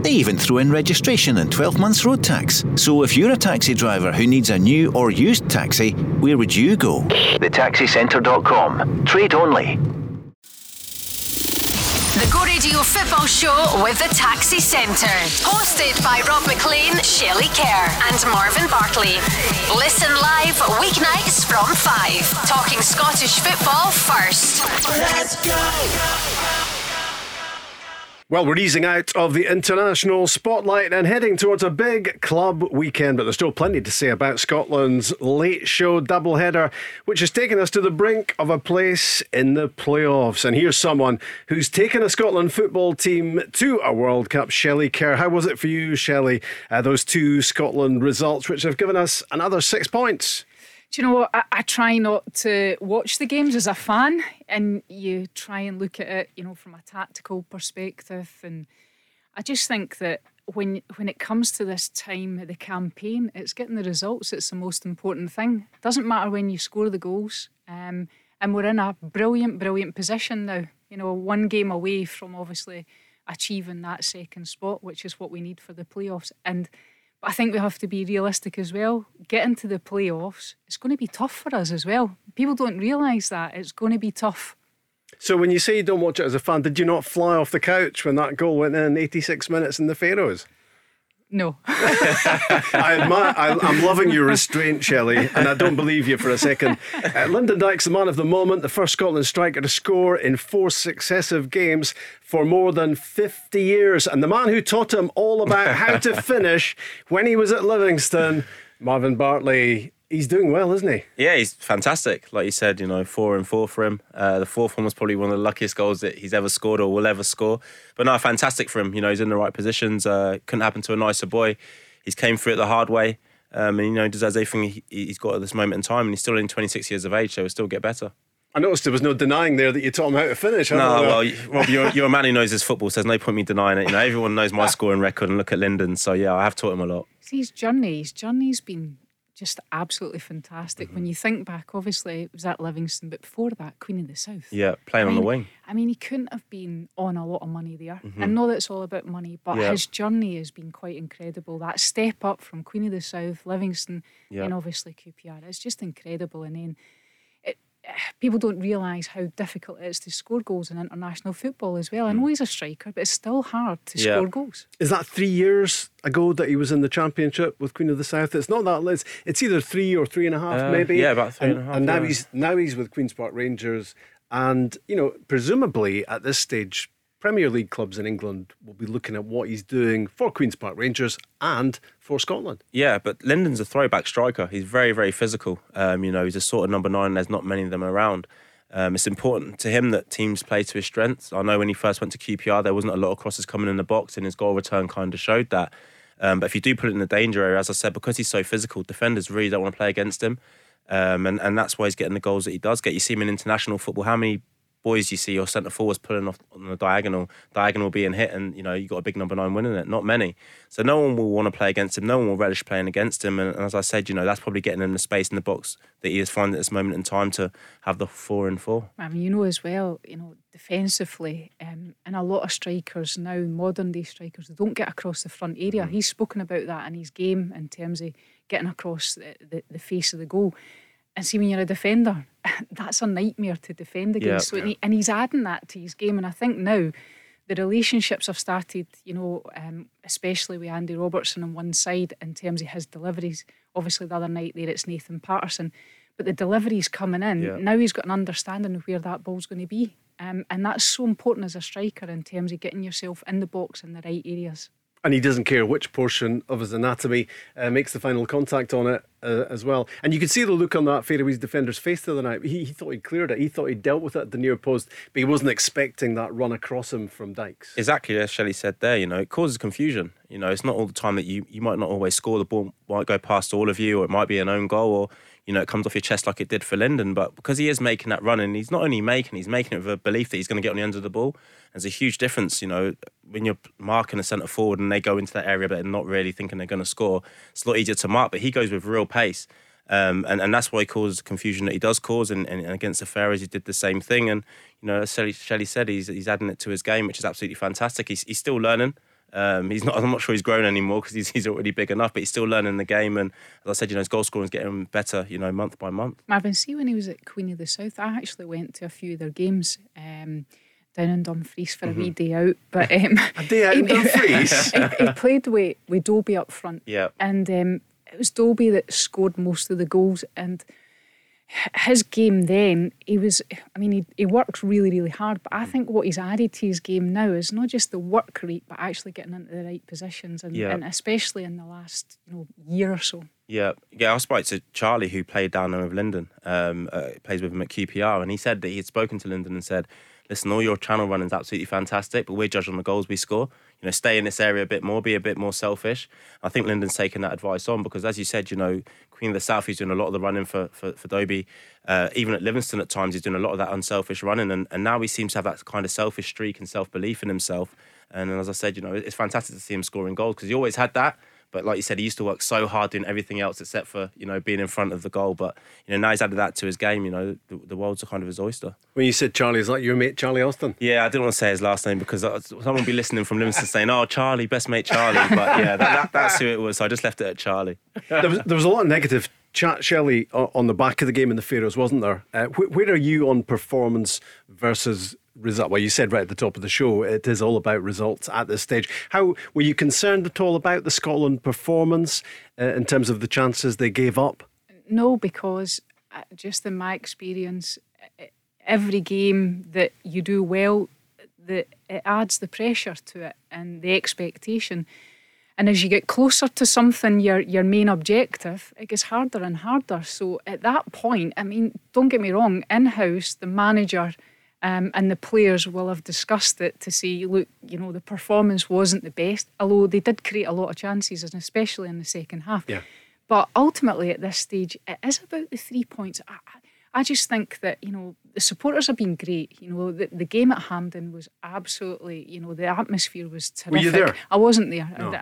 They even throw in registration and 12 months road tax. So if you're a taxi driver who needs a new or used taxi, where would you go? TheTaxiCentre.com. Trade only. The Go Radio Football Show with the Taxi Centre. Hosted by Rob McLean, Shelley Kerr and Marvin Bartley. Listen live weeknights from 5. Talking Scottish football first. Let's go! Well, we're easing out of the international spotlight and heading towards a big club weekend, but there's still plenty to say about Scotland's late show doubleheader, which has taken us to the brink of a place in the playoffs. And here's someone who's taken a Scotland football team to a World Cup, Shelley Kerr. How was it for you, Shelley, those two Scotland results, which have given us another 6 points? Do you know what? I try not to watch the games as a fan, and you try and look at it, you know, from a tactical perspective. And I just think that when it comes to this time of the campaign, it's getting the results that's the most important thing. It doesn't matter when you score the goals. And we're in a brilliant, brilliant position now. You know, one game away from obviously achieving that second spot, which is what we need for the playoffs. And I think we have to be realistic as well. Getting to the playoffs, it's going to be tough for us as well. People don't realise that. It's going to be tough. So when you say you don't watch it as a fan, did you not fly off the couch when that goal went in 86 minutes in the Faroes? No. I'm loving your restraint, Shelley, and I don't believe you for a second. Lyndon Dykes, the man of the moment, the first Scotland striker to score in 4 successive games for more than 50 years, and the man who taught him all about how to finish when he was at Livingston, Marvin Bartley. He's doing well, isn't he? Yeah, he's fantastic. Like you said, you know, 4 and 4 for him. The fourth one was probably one of the luckiest goals that he's ever scored or will ever score. But no, fantastic for him. You know, he's in the right positions. Couldn't happen to a nicer boy. He's came through it the hard way. And, you know, he deserves everything he's got at this moment in time. And he's still only 26 years of age, so he'll still get better. I noticed there was no denying there that you taught him how to finish. Well, Rob, you're a man who knows his football, so there's no point me denying it. You know, everyone knows my scoring record, and look at Lyndon. So, yeah, I have taught him a lot. See, his journey's been just absolutely fantastic. When you think back, obviously it was at Livingston, but before that, Queen of the South. Yeah, playing on the wing. I mean, he couldn't have been on a lot of money there. I know that's all about money, but his journey has been quite incredible. That step up from Queen of the South, Livingston, and obviously QPR. It's just incredible. And then people don't realise how difficult it is to score goals in international football as well. I know he's a striker, but it's still hard to score goals. Is that 3 years ago that he was in the Championship with Queen of the South? It's not that late. It's either 3 or 3.5, maybe. Yeah, about 3.5. And now he's with Queen's Park Rangers. And, you know, presumably at this stage, Premier League clubs in England will be looking at what he's doing for Queen's Park Rangers and for Scotland. Yeah, but Lyndon's a throwback striker. He's very, very physical. You know, he's a sort of number 9. There's not many of them around. It's important to him that teams play to his strengths. I know when he first went to QPR, there wasn't a lot of crosses coming in the box, and his goal return kind of showed that. But if you do put it in the danger area, as I said, because he's so physical, defenders really don't want to play against him. And that's why he's getting the goals that he does get. You see him in international football. How many boys you see your centre forwards pulling off on the diagonal being hit, and you know you got a big number 9 winning it? Not many. So no one will want to play against him. No one will relish playing against him. And as I said, you know, that's probably getting him the space in the box that he is finding at this moment in time to have the 4 and 4. I mean, you know as well, you know, defensively, and a lot of strikers now, modern day strikers, they don't get across the front area. He's spoken about that in his game in terms of getting across the face of the goal. And see, when you're a defender, that's a nightmare to defend against. Yep. So, and he's adding that to his game. And I think now the relationships have started, you know, especially with Andy Robertson on one side in terms of his deliveries. Obviously, the other night there, it's Nathan Patterson. But the deliveries coming in, now he's got an understanding of where that ball's going to be. And that's so important as a striker in terms of getting yourself in the box in the right areas. And he doesn't care which portion of his anatomy makes the final contact on it as well. And you could see the look on that fairways defender's face the other night. He thought he'd cleared it. He thought he'd dealt with it at the near post, but he wasn't expecting that run across him from Dykes. Exactly, as Shelley said there, you know, it causes confusion. You know, it's not all the time that you might not always score. The ball might go past all of you, or it might be an own goal, or, you know, it comes off your chest like it did for Lyndon. But because he is making that run, and he's not only making, he's making it with a belief that he's going to get on the end of the ball. There's a huge difference, you know, when you're marking a centre forward and they go into that area but they're not really thinking they're going to score. It's a lot easier to mark, but he goes with real pace. And that's why he causes confusion that he does cause. And against the Ferries, he did the same thing. And, you know, as Shelley said, he's adding it to his game, which is absolutely fantastic. He's still learning. I'm not sure he's grown anymore because he's already big enough, but he's still learning the game. And as I said, you know, his goal scoring is getting better, you know, month by month. Marvin, see, when he was at Queen of the South, I actually went to a few of their games down in Dumfries for a wee day out. But a day out in Dumfries? he played with Dobie up front. Yeah. And it was Dobie that scored most of the goals. And his game then, he works really, really hard, but I think what he's added to his game now is not just the work rate, but actually getting into the right positions, and especially in the last year or so. Yeah, I spoke to Charlie, who played down there with Lyndon, plays with him at QPR, and he said that he had spoken to Lyndon and said, listen, all your channel running is absolutely fantastic, but we're judged on the goals we score. You know, stay in this area a bit more, be a bit more selfish. I think Lyndon's taken that advice on because, as you said, you know, Queen of the South, he's doing a lot of the running for Dobie. Even at Livingston at times, he's doing a lot of that unselfish running. And now he seems to have that kind of selfish streak and self-belief in himself. And as I said, you know, it's fantastic to see him scoring goals because he always had that. But like you said, he used to work so hard doing everything else except for, you know, being in front of the goal. But, you know, now he's added that to his game, you know, the world's a kind of his oyster. When you said Charlie, is that your mate Charlie Austin? Yeah, I didn't want to say his last name because someone will be listening from Livingston saying, oh, Charlie, best mate Charlie. But yeah, that's who it was. So I just left it at Charlie. There was a lot of negative chat, Shelley, on the back of the game in the Pharaohs, wasn't there? Where are you on performance versus result? Well, you said right at the top of the show, it is all about results at this stage. How were you concerned at all about the Scotland performance in terms of the chances they gave up? No, because just in my experience, every game that you do well, it adds the pressure to it and the expectation. And as you get closer to something, your main objective, it gets harder and harder. So at that point, I mean, don't get me wrong, in-house, the manager and the players will have discussed it to say, look, you know, the performance wasn't the best, although they did create a lot of chances, and especially in the second half. Yeah. But ultimately at this stage, it is about the 3 points. I just think that, you know, the supporters have been great. You know, the game at Hampden was absolutely, you know, the atmosphere was terrific. Were you there? I wasn't there. No.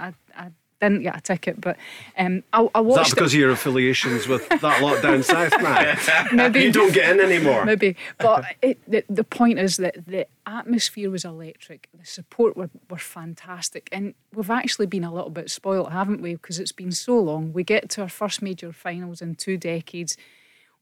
I didn't get a ticket, but I watched. Is that because of your affiliations with that lot down south now? Maybe. You don't get in anymore. Maybe. But the point is that the atmosphere was electric. The support were fantastic. And we've actually been a little bit spoiled, haven't we? Because it's been so long. We get to our first major finals in 2 decades.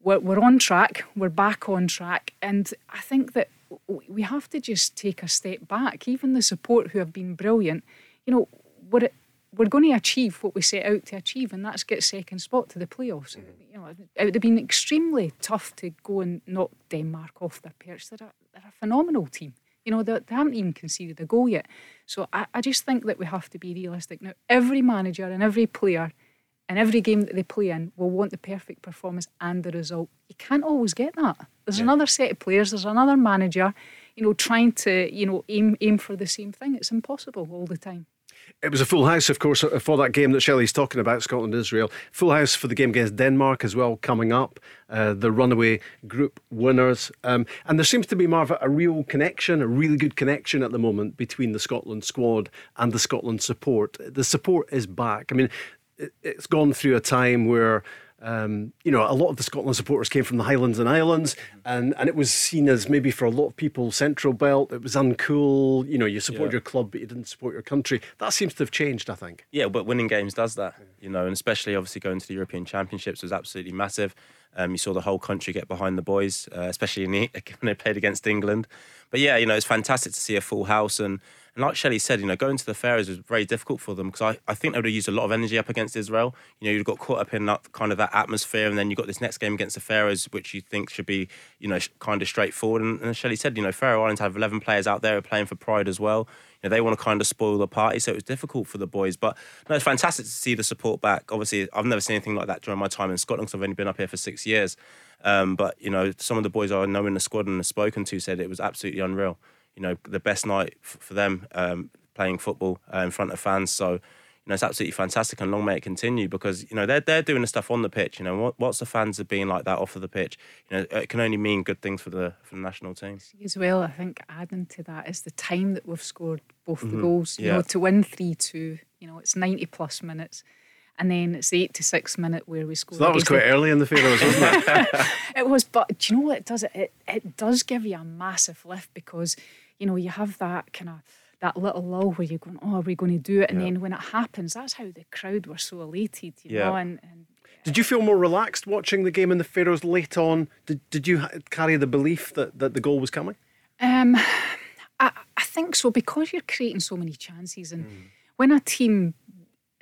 We're on track, we're back on track, and I think that we have to just take a step back. Even the support who have been brilliant, you know, we're going to achieve what we set out to achieve, and that's get second spot to the playoffs. You know, it would have been extremely tough to go and knock Denmark off their perch. They're a phenomenal team. You know, they haven't even conceded a goal yet. So I just think that we have to be realistic. Now, every manager and every player and every game that they play in will want the perfect performance and the result. You can't always get that. There's another set of players, there's another manager, you know, trying to, you know, aim for the same thing. It's impossible all the time. It was a full house, of course, for that game that Shelley's talking about, Scotland-Israel. Full house for the game against Denmark as well, coming up. The runaway group winners. And there seems to be, Marv, a real connection, a really good connection at the moment between the Scotland squad and the Scotland support. The support is back. I mean, it's gone through a time where, you know, a lot of the Scotland supporters came from the Highlands and Islands, and it was seen as maybe for a lot of people, Central Belt, it was uncool. You know, you support your club, but you didn't support your country. That seems to have changed, I think. Yeah, but winning games does that, you know, and especially obviously going to the European Championships was absolutely massive. You saw the whole country get behind the boys, especially when they played against England. But yeah, you know, it's fantastic to see a full house. And like Shelley said, you know, going to the Pharaohs was very difficult for them because I think they would have used a lot of energy up against Israel. You know, you got caught up in that kind of that atmosphere, and then you got this next game against the Pharaohs, which you think should be, you know, kind of straightforward. And as Shelley said, you know, Faroe Islands have 11 players out there playing for Pride as well. know, they want to kind of spoil the party. So it was difficult for the boys. But no, it's fantastic to see the support back. Obviously, I've never seen anything like that during my time in Scotland because I've only been up here for 6 years. But, you know, some of the boys I know in the squad and have spoken to said it was absolutely unreal. You know, the best night for them playing football in front of fans. So, you know, it's absolutely fantastic and long may it continue because, you know, they're doing the stuff on the pitch. You know, what's the fans of being like that off of the pitch? You know, it can only mean good things for the national team. As well, I think adding to that is the time that we've scored both the goals. You know, to win 3-2, you know, it's 90 plus minutes. And then it's the 86th minute where we scored. So that was quite early in the Pharaohs, wasn't it? It was, but do you know what it does? It does give you a massive lift because, you know, you have that kind of, that little lull where you're going, oh, are we going to do it? And then when it happens, that's how the crowd were so elated, you know. And did you feel more relaxed watching the game in the Pharaohs late on? Did you carry the belief that the goal was coming? I think so, because you're creating so many chances. And when a team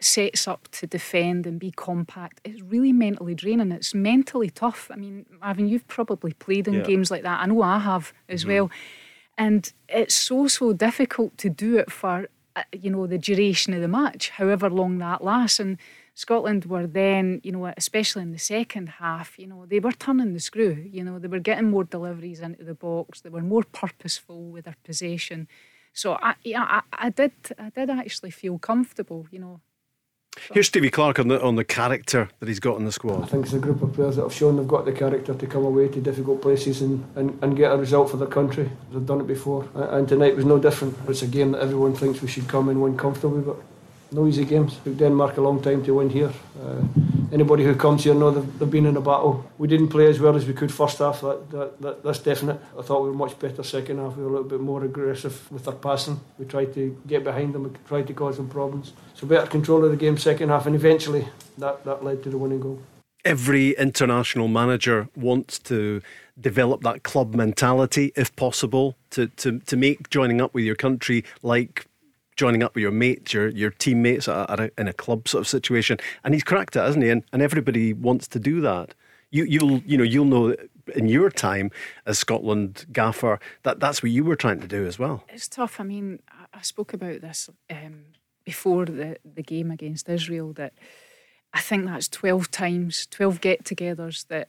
sets up to defend and be compact, it's really mentally draining. It's mentally tough. I mean, Marvin, you've probably played in games like that. I know I have as well. And it's so difficult to do it for, you know, the duration of the match, however long that lasts. And Scotland were then, you know, especially in the second half, you know, they were turning the screw. You know, they were getting more deliveries into the box. They were more purposeful with their possession. So I did actually feel comfortable, you know. Here's Stevie Clarke on the character that he's got in the squad. I think it's a group of players that have shown they've got the character to come away to difficult places and get a result for their country. They've done it before, and tonight was no different. It's a game that everyone thinks we should come and win comfortably, but no easy games. It took Denmark a long time to win here. Anybody who comes here knows they've been in a battle. We didn't play as well as we could first half, that's definite. I thought we were much better second half. We were a little bit more aggressive with our passing. We tried to get behind them, we tried to cause them problems. So better control of the game second half, and eventually that led to the winning goal. Every international manager wants to develop that club mentality, if possible, to make joining up with your country like joining up with your mates, your teammates in a club sort of situation. And he's cracked it, hasn't he? And everybody wants to do that. You'll know in your time as Scotland gaffer that that's what you were trying to do as well. It's tough. I mean, I spoke about this before the game against Israel, that I think that's 12 get-togethers that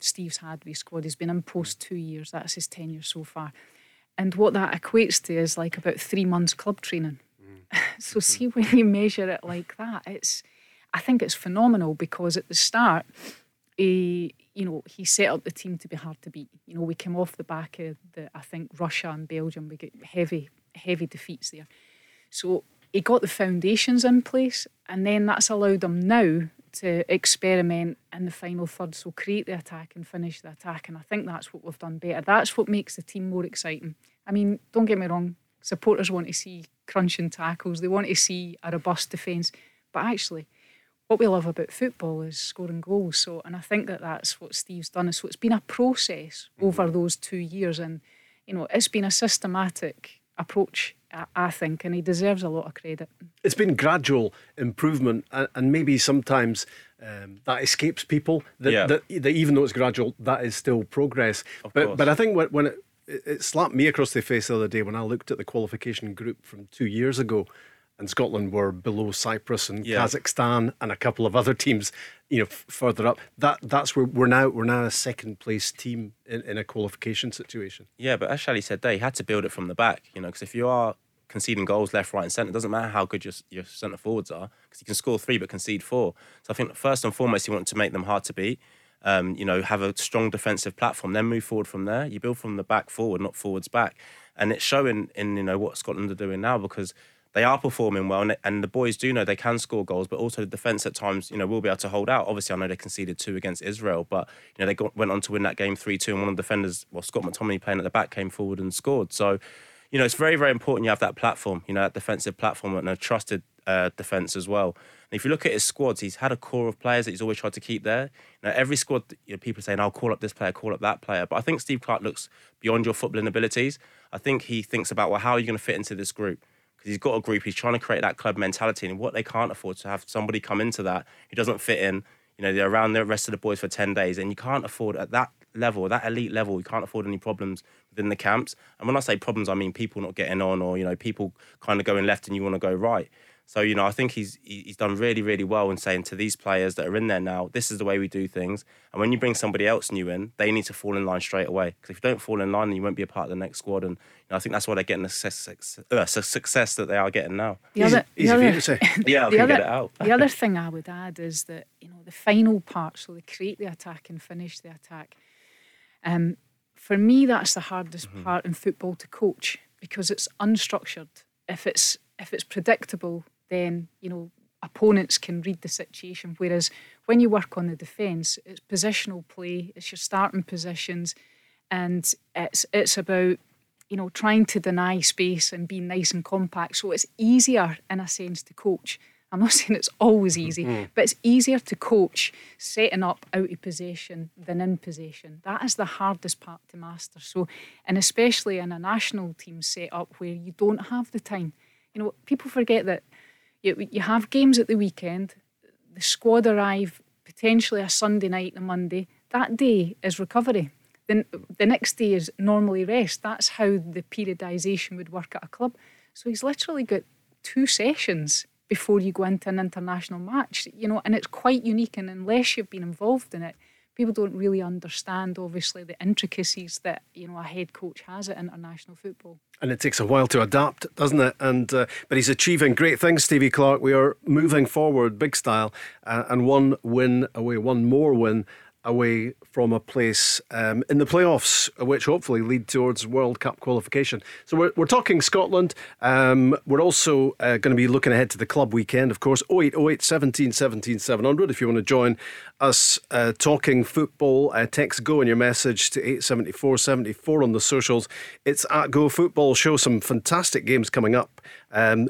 Steve's had with his squad. He's been in post 2 years. That's his tenure so far. And what that equates to is like about 3 months club training. So see, when you measure it like that, I think it's phenomenal, because at the start, he set up the team to be hard to beat. You know, we came off the back of Russia and Belgium. We got heavy defeats there. So he got the foundations in place, and then that's allowed him now to experiment in the final third, so create the attack and finish the attack. And I think that's what we've done better. That's what makes the team more exciting. I mean, don't get me wrong, supporters want to see crunching tackles, they want to see a robust defence, but actually what we love about football is scoring goals. So, and I think that's what Steve's done. So it's been a process over those 2 years, and you know, it's been a systematic approach, I think, and he deserves a lot of credit. It's been gradual improvement, and maybe sometimes that escapes people, that even though it's gradual, that is still progress. But I think when it slapped me across the face the other day when I looked at the qualification group from 2 years ago, and Scotland were below Cyprus and Kazakhstan and a couple of other teams, you know, further up. That's where we're now a second place team in a qualification situation. Yeah, but as Shelley said, they had to build it from the back, you know, because if you are conceding goals left, right and centre, it doesn't matter how good your centre forwards are, because you can score three but concede four. So I think first and foremost you want to make them hard to beat. You know, have a strong defensive platform, then move forward from there. You build from the back forward, not forwards back, and it's showing in, you know, what Scotland are doing now, because they are performing well, and the boys do know they can score goals, but also the defence at times, you know, will be able to hold out. Obviously, I know they conceded 2 against Israel, but, you know, they went on to win that game 3-2, and one of the defenders, Scott McTominay playing at the back, came forward and scored. So, you know, it's very, very important you have that platform, you know, that defensive platform, and a trusted defence as well. And if you look at his squads, he's had a core of players that he's always tried to keep there. Now, every squad, you know, people are saying, I'll call up this player, call up that player. But I think Steve Clarke looks beyond your footballing abilities. I think he thinks about, well, how are you going to fit into this group? Because he's got a group, he's trying to create that club mentality, and what they can't afford to have somebody come into that who doesn't fit in. You know, they're around the rest of the boys for 10 days, and you can't afford at that level, that elite level, we can't afford any problems within the camps. And when I say problems, I mean people not getting on, or, you know, people kind of going left and you want to go right. So, you know, I think he's done really, really well in saying to these players that are in there now, this is the way we do things. And when you bring somebody else new in, they need to fall in line straight away. Because if you don't fall in line, then you won't be a part of the next squad. And, you know, I think that's why they're getting the success that they are getting now. The other thing I would add is that, you know, the final part, so they create the attack and finish the attack. For me, that's the hardest part in football to coach, because it's unstructured. If it's predictable, then, you know, opponents can read the situation. Whereas when you work on the defence, it's positional play, it's your starting positions, and it's about, you know, trying to deny space and being nice and compact. So it's easier, in a sense, to coach. I'm not saying it's always easy, but it's easier to coach setting up out of possession than in possession. That is the hardest part to master. So, and especially in a national team set-up where you don't have the time. You know, people forget that you have games at the weekend, the squad arrive potentially a Sunday night and a Monday. That day is recovery. Then the next day is normally rest. That's how the periodisation would work at a club. So he's literally got 2 sessions before you go into an international match, you know, and it's quite unique. And unless you've been involved in it, people don't really understand, obviously, the intricacies that, you know, a head coach has at international football. And it takes a while to adapt, doesn't it? And but he's achieving great things, Stevie Clarke. We are moving forward big style, and one more win away from a place in the playoffs, which hopefully lead towards World Cup qualification. So we're talking Scotland. We're also going to be looking ahead to the club weekend, of course. 0808 17 17 700 if you want to join us talking football. Text GO in your message to 87474 on the socials. It's at Go Football Show. Some fantastic games coming up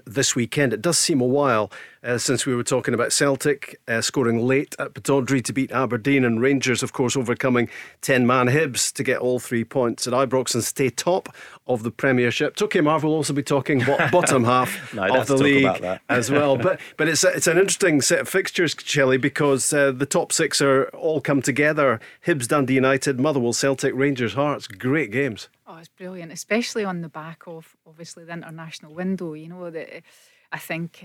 this weekend. It does seem a while since we were talking about Celtic scoring late at Pataudry to beat Aberdeen, and Rangers, of course, overcoming 10-man Hibs to get all 3 points at Ibrox and stay top of the Premiership. It's okay, Marv, we'll also be talking bottom half of the league as well. But it's an interesting set of fixtures, Shelley, because the top six are all come together. Hibs, Dundee United, Motherwell, Celtic, Rangers, Hearts. Great games. Oh, it's brilliant, especially on the back of, obviously, the international window. You know, I think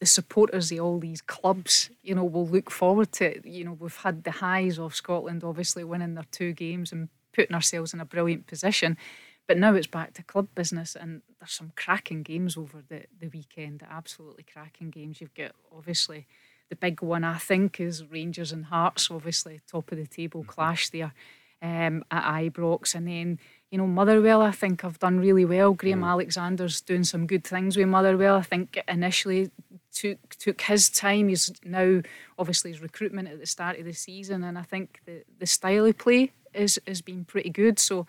the supporters of all these clubs, you know, will look forward to it. You know, we've had the highs of Scotland, obviously, winning their 2 games and putting ourselves in a brilliant position. But now it's back to club business, and there's some cracking games over the weekend, absolutely cracking games. You've got, obviously, the big one, I think, is Rangers and Hearts, obviously, top of the table clash there at Ibrox. And then, you know, Motherwell, I think, have done really well. Graham Alexander's doing some good things with Motherwell. I think initially took his time. He's now, obviously, his recruitment at the start of the season, and I think the style of play has been pretty good. So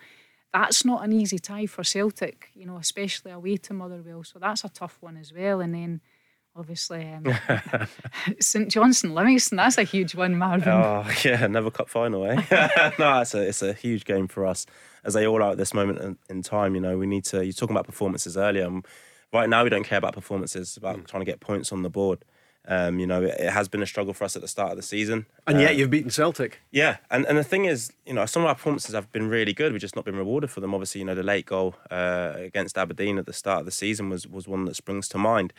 that's not an easy tie for Celtic, you know, especially away to Motherwell. So that's a tough one as well. And then, obviously, St Johnstone Livingston, that's a huge one, Marvin. Oh, yeah, another cup final, eh? No, it's a huge game for us, as they all are at this moment in time. You know, we need to, you're talking about performances earlier, and right now we don't care about performances, it's about trying to get points on the board. You know, it has been a struggle for us at the start of the season. And yet you've beaten Celtic. Yeah, and the thing is, you know, some of our performances have been really good. We've just not been rewarded for them. Obviously, you know, the late goal against Aberdeen at the start of the season was one that springs to mind.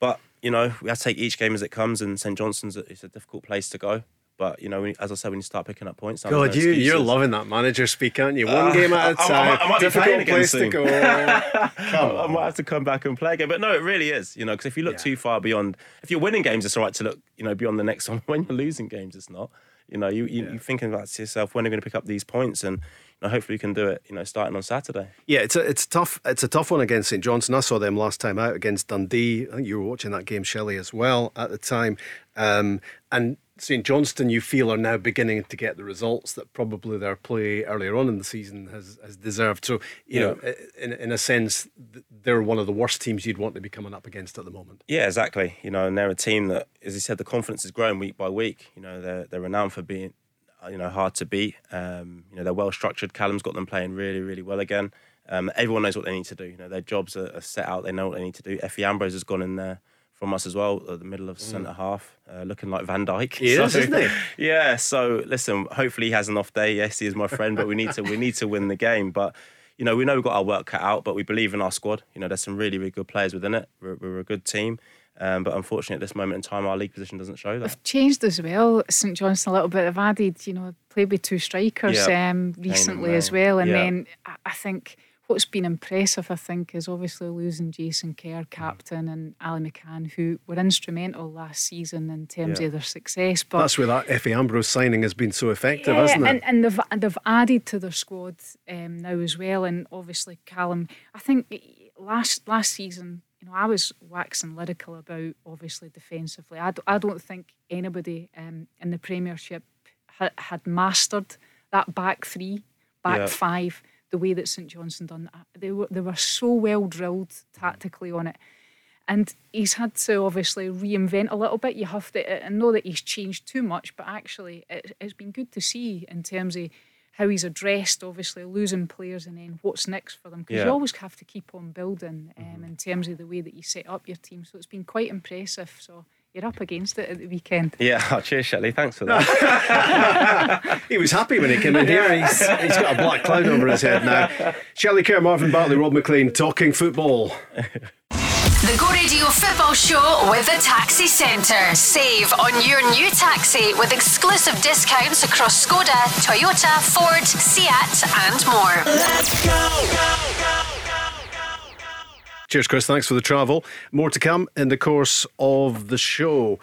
But, you know, we have to take each game as it comes, and St Johnstone's it's a difficult place to go. But, you know, as I said, when you start picking up points... God, you're loving that manager speak, aren't you? One game at a time, I might difficult place soon. To go. I might have to come back and play again. But no, it really is, you know, because if you look too far beyond... If you're winning games, it's all right to look, you know, beyond the next one. When you're losing games, it's not. You know, you're thinking about to yourself, when are we going to pick up these points? And, you know, hopefully we can do it, you know, starting on Saturday. Yeah, it's a tough one against St Johnstone. I saw them last time out against Dundee. I think you were watching that game, Shelley, as well at the time. And St Johnstone, you feel, are now beginning to get the results that probably their play earlier on in the season has deserved. So, you know, in a sense, they're one of the worst teams you'd want to be coming up against at the moment. Yeah, exactly. You know, and they're a team that, as you said, the confidence is growing week by week. You know, they're renowned for being, you know, hard to beat. You know, they're well structured. Callum's got them playing really, really well again. Everyone knows what they need to do. You know, their jobs are set out. They know what they need to do. Efe Ambrose has gone in there from us as well, at the middle of centre half, looking like Van Dijk. He is, isn't he? Yeah. So listen, hopefully he has an off day. Yes, he is my friend, but we need to win the game. But you know we've got our work cut out, but we believe in our squad. You know, there's some really, really good players within it. We're a good team. But unfortunately, at this moment in time, our league position doesn't show that. We've changed as well, St Johnstone a little bit. They've added, played with two strikers recently as well. And then I think what's been impressive, is obviously losing Jason Kerr, captain, and Ali McCann, who were instrumental last season in terms of their success. But that's where that Efe Ambrose signing has been so effective, isn't it? And they've added to their squad now as well. And obviously, Callum, I think last season, I was waxing lyrical about, obviously, defensively. I don't think anybody in the Premiership had mastered that back three, back five, the way that St Johnstone done that. They were so well drilled tactically on it. And he's had to, obviously, reinvent a little bit. You have to, and know that he's changed too much, but actually it's been good to see in terms of how he's addressed, obviously, losing players and then what's next for them. Because you always have to keep on building in terms of the way that you set up your team. So it's been quite impressive. So you're up against it at the weekend. Yeah, cheers, Shelley. Thanks for that. He was happy when he came in here. He's got a black cloud over his head now. Shelley Kerr, Marvin Bartley, Rob McLean, talking football. The Go Radio Football Show with the Taxi Centre. Save on your new taxi with exclusive discounts across Skoda, Toyota, Ford, Seat and more. Let's go, go, go, go, go. Cheers, Chris. Thanks for the travel. More to come in the course of the show.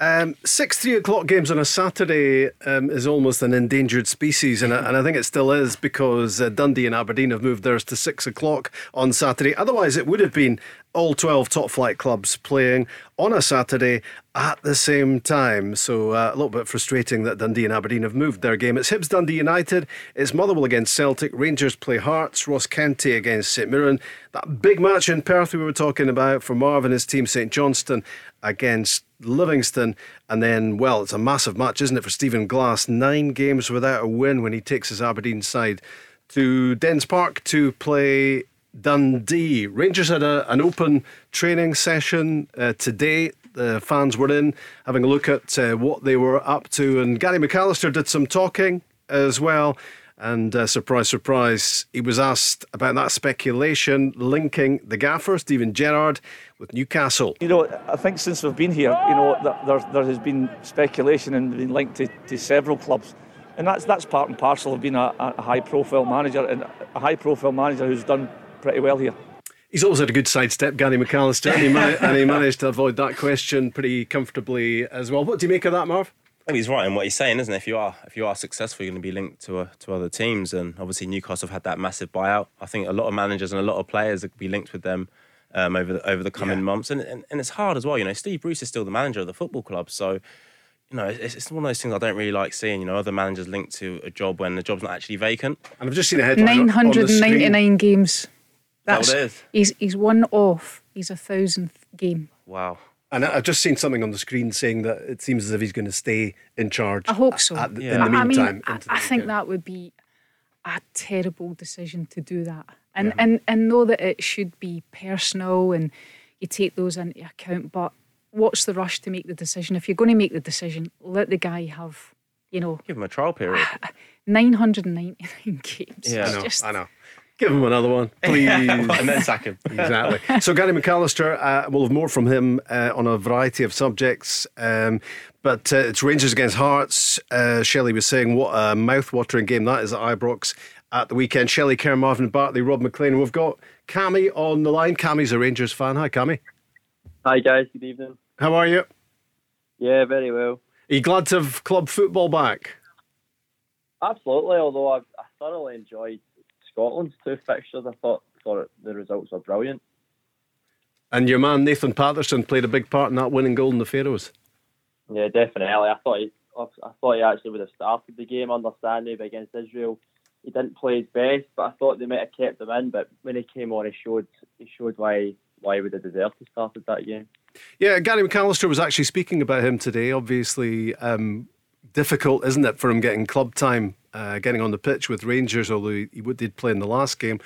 6 3:00 games on a Saturday is almost an endangered species, and I think it still is, because Dundee and Aberdeen have moved theirs to 6:00 on Saturday. Otherwise it would have been all 12 top flight clubs playing on a Saturday at the same time. So a little bit frustrating that Dundee and Aberdeen have moved their game. It's Hibs Dundee United, it's Motherwell against Celtic, Rangers play Hearts, Ross County against St Mirren. That big match in Perth we were talking about for Marv and his team, St Johnstone against Livingston. And then, well, it's a massive match, isn't it, for Stephen Glass? 9 games without a win when he takes his Aberdeen side to Dens Park to play Dundee. Rangers had an open training session today. The fans were in having a look at what they were up to, and Gary McAllister did some talking as well. And surprise, surprise, he was asked about that speculation linking the gaffer, Stephen Gerrard, with Newcastle. I think since we've been here, there has been speculation and been linked to several clubs. And that's part and parcel of being a high-profile manager, and a high-profile manager who's done pretty well here. He's always had a good sidestep, Gary McAllister, and he managed to avoid that question pretty comfortably as well. What do you make of that, Marv? I think he's right in what he's saying, isn't it? If you are successful, you're going to be linked to other teams, and obviously Newcastle have had that massive buyout. I think a lot of managers and a lot of players will be linked with them over the coming months, and it's hard as well. Steve Bruce is still the manager of the football club, so it's one of those things I don't really like seeing. Other managers linked to a job when the job's not actually vacant. And I've just seen a headline. 999 games. That's what it is. He's one off. He's 1,000th game. Wow. And I've just seen something on the screen saying that it seems as if he's going to stay in charge. I hope so. In the meantime, I think that would be a terrible decision to do that. And know that it should be personal and you take those into account. But what's the rush to make the decision? If you're going to make the decision, let the guy have, give him a trial period. 999 games. Yeah, I know. Give him another one, please. And then sack him. Exactly. So Gary McAllister, we'll have more from him on a variety of subjects. But it's Rangers against Hearts. Shelley was saying what a mouth-watering game that is at Ibrox at the weekend. Shelley Kerr, Marvin Bartley, Rob McLean. We've got Cammy on the line. Cammy's a Rangers fan. Hi, Cammy. Hi, guys. Good evening. How are you? Yeah, very well. Are you glad to have club football back? Absolutely, although I thoroughly enjoyed Scotland's 2 fixtures. I thought the results were brilliant. And your man Nathan Patterson played a big part in that winning goal in the Faroes. Yeah, definitely. I thought he actually would have started the game. Understandably, against Israel, he didn't play his best, but I thought they might have kept him in. But when he came on, he showed why he would have deserved to start that game. Yeah, Gary McAllister was actually speaking about him today. Obviously, difficult, isn't it, for him getting club time? Getting on the pitch with Rangers, although he did play in the last game,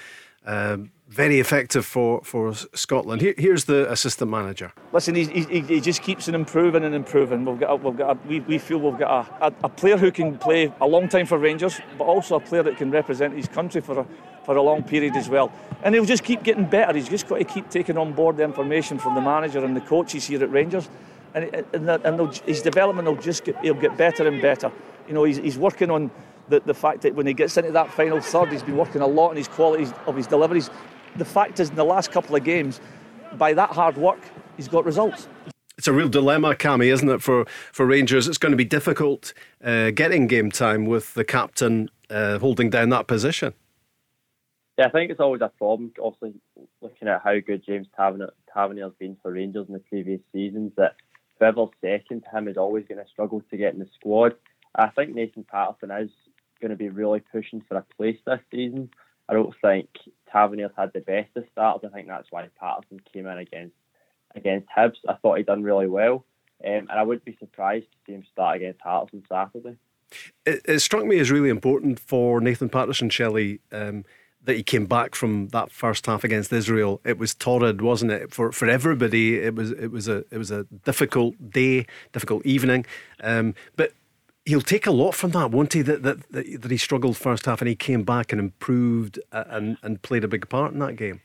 Very effective for Scotland. Here's the assistant manager. Listen, he just keeps on improving. We feel we've got a player who can play a long time for Rangers, but also a player that can represent his country for a long period as well. And he'll just keep getting better. He's just got to keep taking on board the information from the manager and the coaches here at Rangers, and his development will get better and better. You know, he's working on the fact that when he gets into that final third, he's been working a lot on his qualities of his deliveries. The fact is, in the last couple of games, by that hard work, he's got results. It's a real dilemma, Cammy, isn't it, for Rangers? It's going to be difficult getting game time with the captain holding down that position. Yeah, I think it's always a problem, obviously, looking at how good James Tavernier's been for Rangers in the previous seasons, that whoever's second to him is always going to struggle to get in the squad. I think Nathan Patterson is going to be really pushing for a place this season. I don't think Tavernier's had the best of starts. I think that's why Patterson came in against Hibs. I thought he'd done really well, and I wouldn't be surprised to see him start against Hearts on Saturday. It struck me as really important for Nathan Patterson, Shelley, that he came back from that first half against Israel. It was torrid, wasn't it, for everybody? It was a difficult day, difficult evening, but. He'll take a lot from that, won't he? That he struggled first half and he came back and improved and played a big part in that game.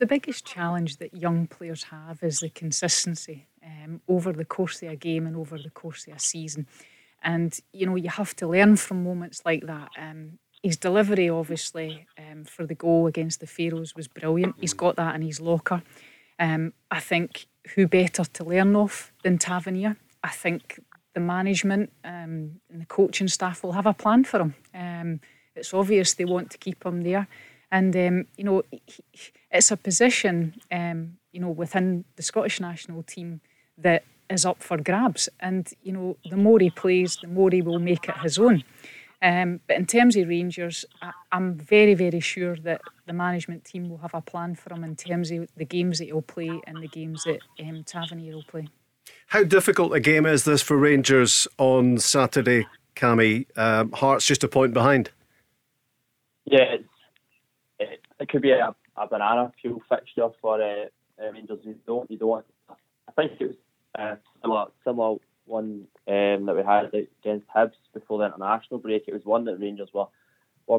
The biggest challenge that young players have is the consistency over the course of a game and over the course of a season. And, you know, you have to learn from moments like that. His delivery, obviously, for the goal against the Pharaohs was brilliant. He's got that in his locker. I think who better to learn off than Tavernier? I think the management and the coaching staff will have a plan for him. It's obvious they want to keep him there. And, you know, it's a position, you know, within the Scottish national team that is up for grabs. And, you know, the more he plays, the more he will make it his own. But in terms of Rangers, I'm very, very sure that the management team will have a plan for him in terms of the games that he'll play and the games that Tavernier will play. How difficult a game is this for Rangers on Saturday, Cammy? Hearts just a point behind. Yeah, it could be a banana peel fixture for Rangers. You don't want. I think it was similar one that we had against Hibs before the international break. It was one that Rangers were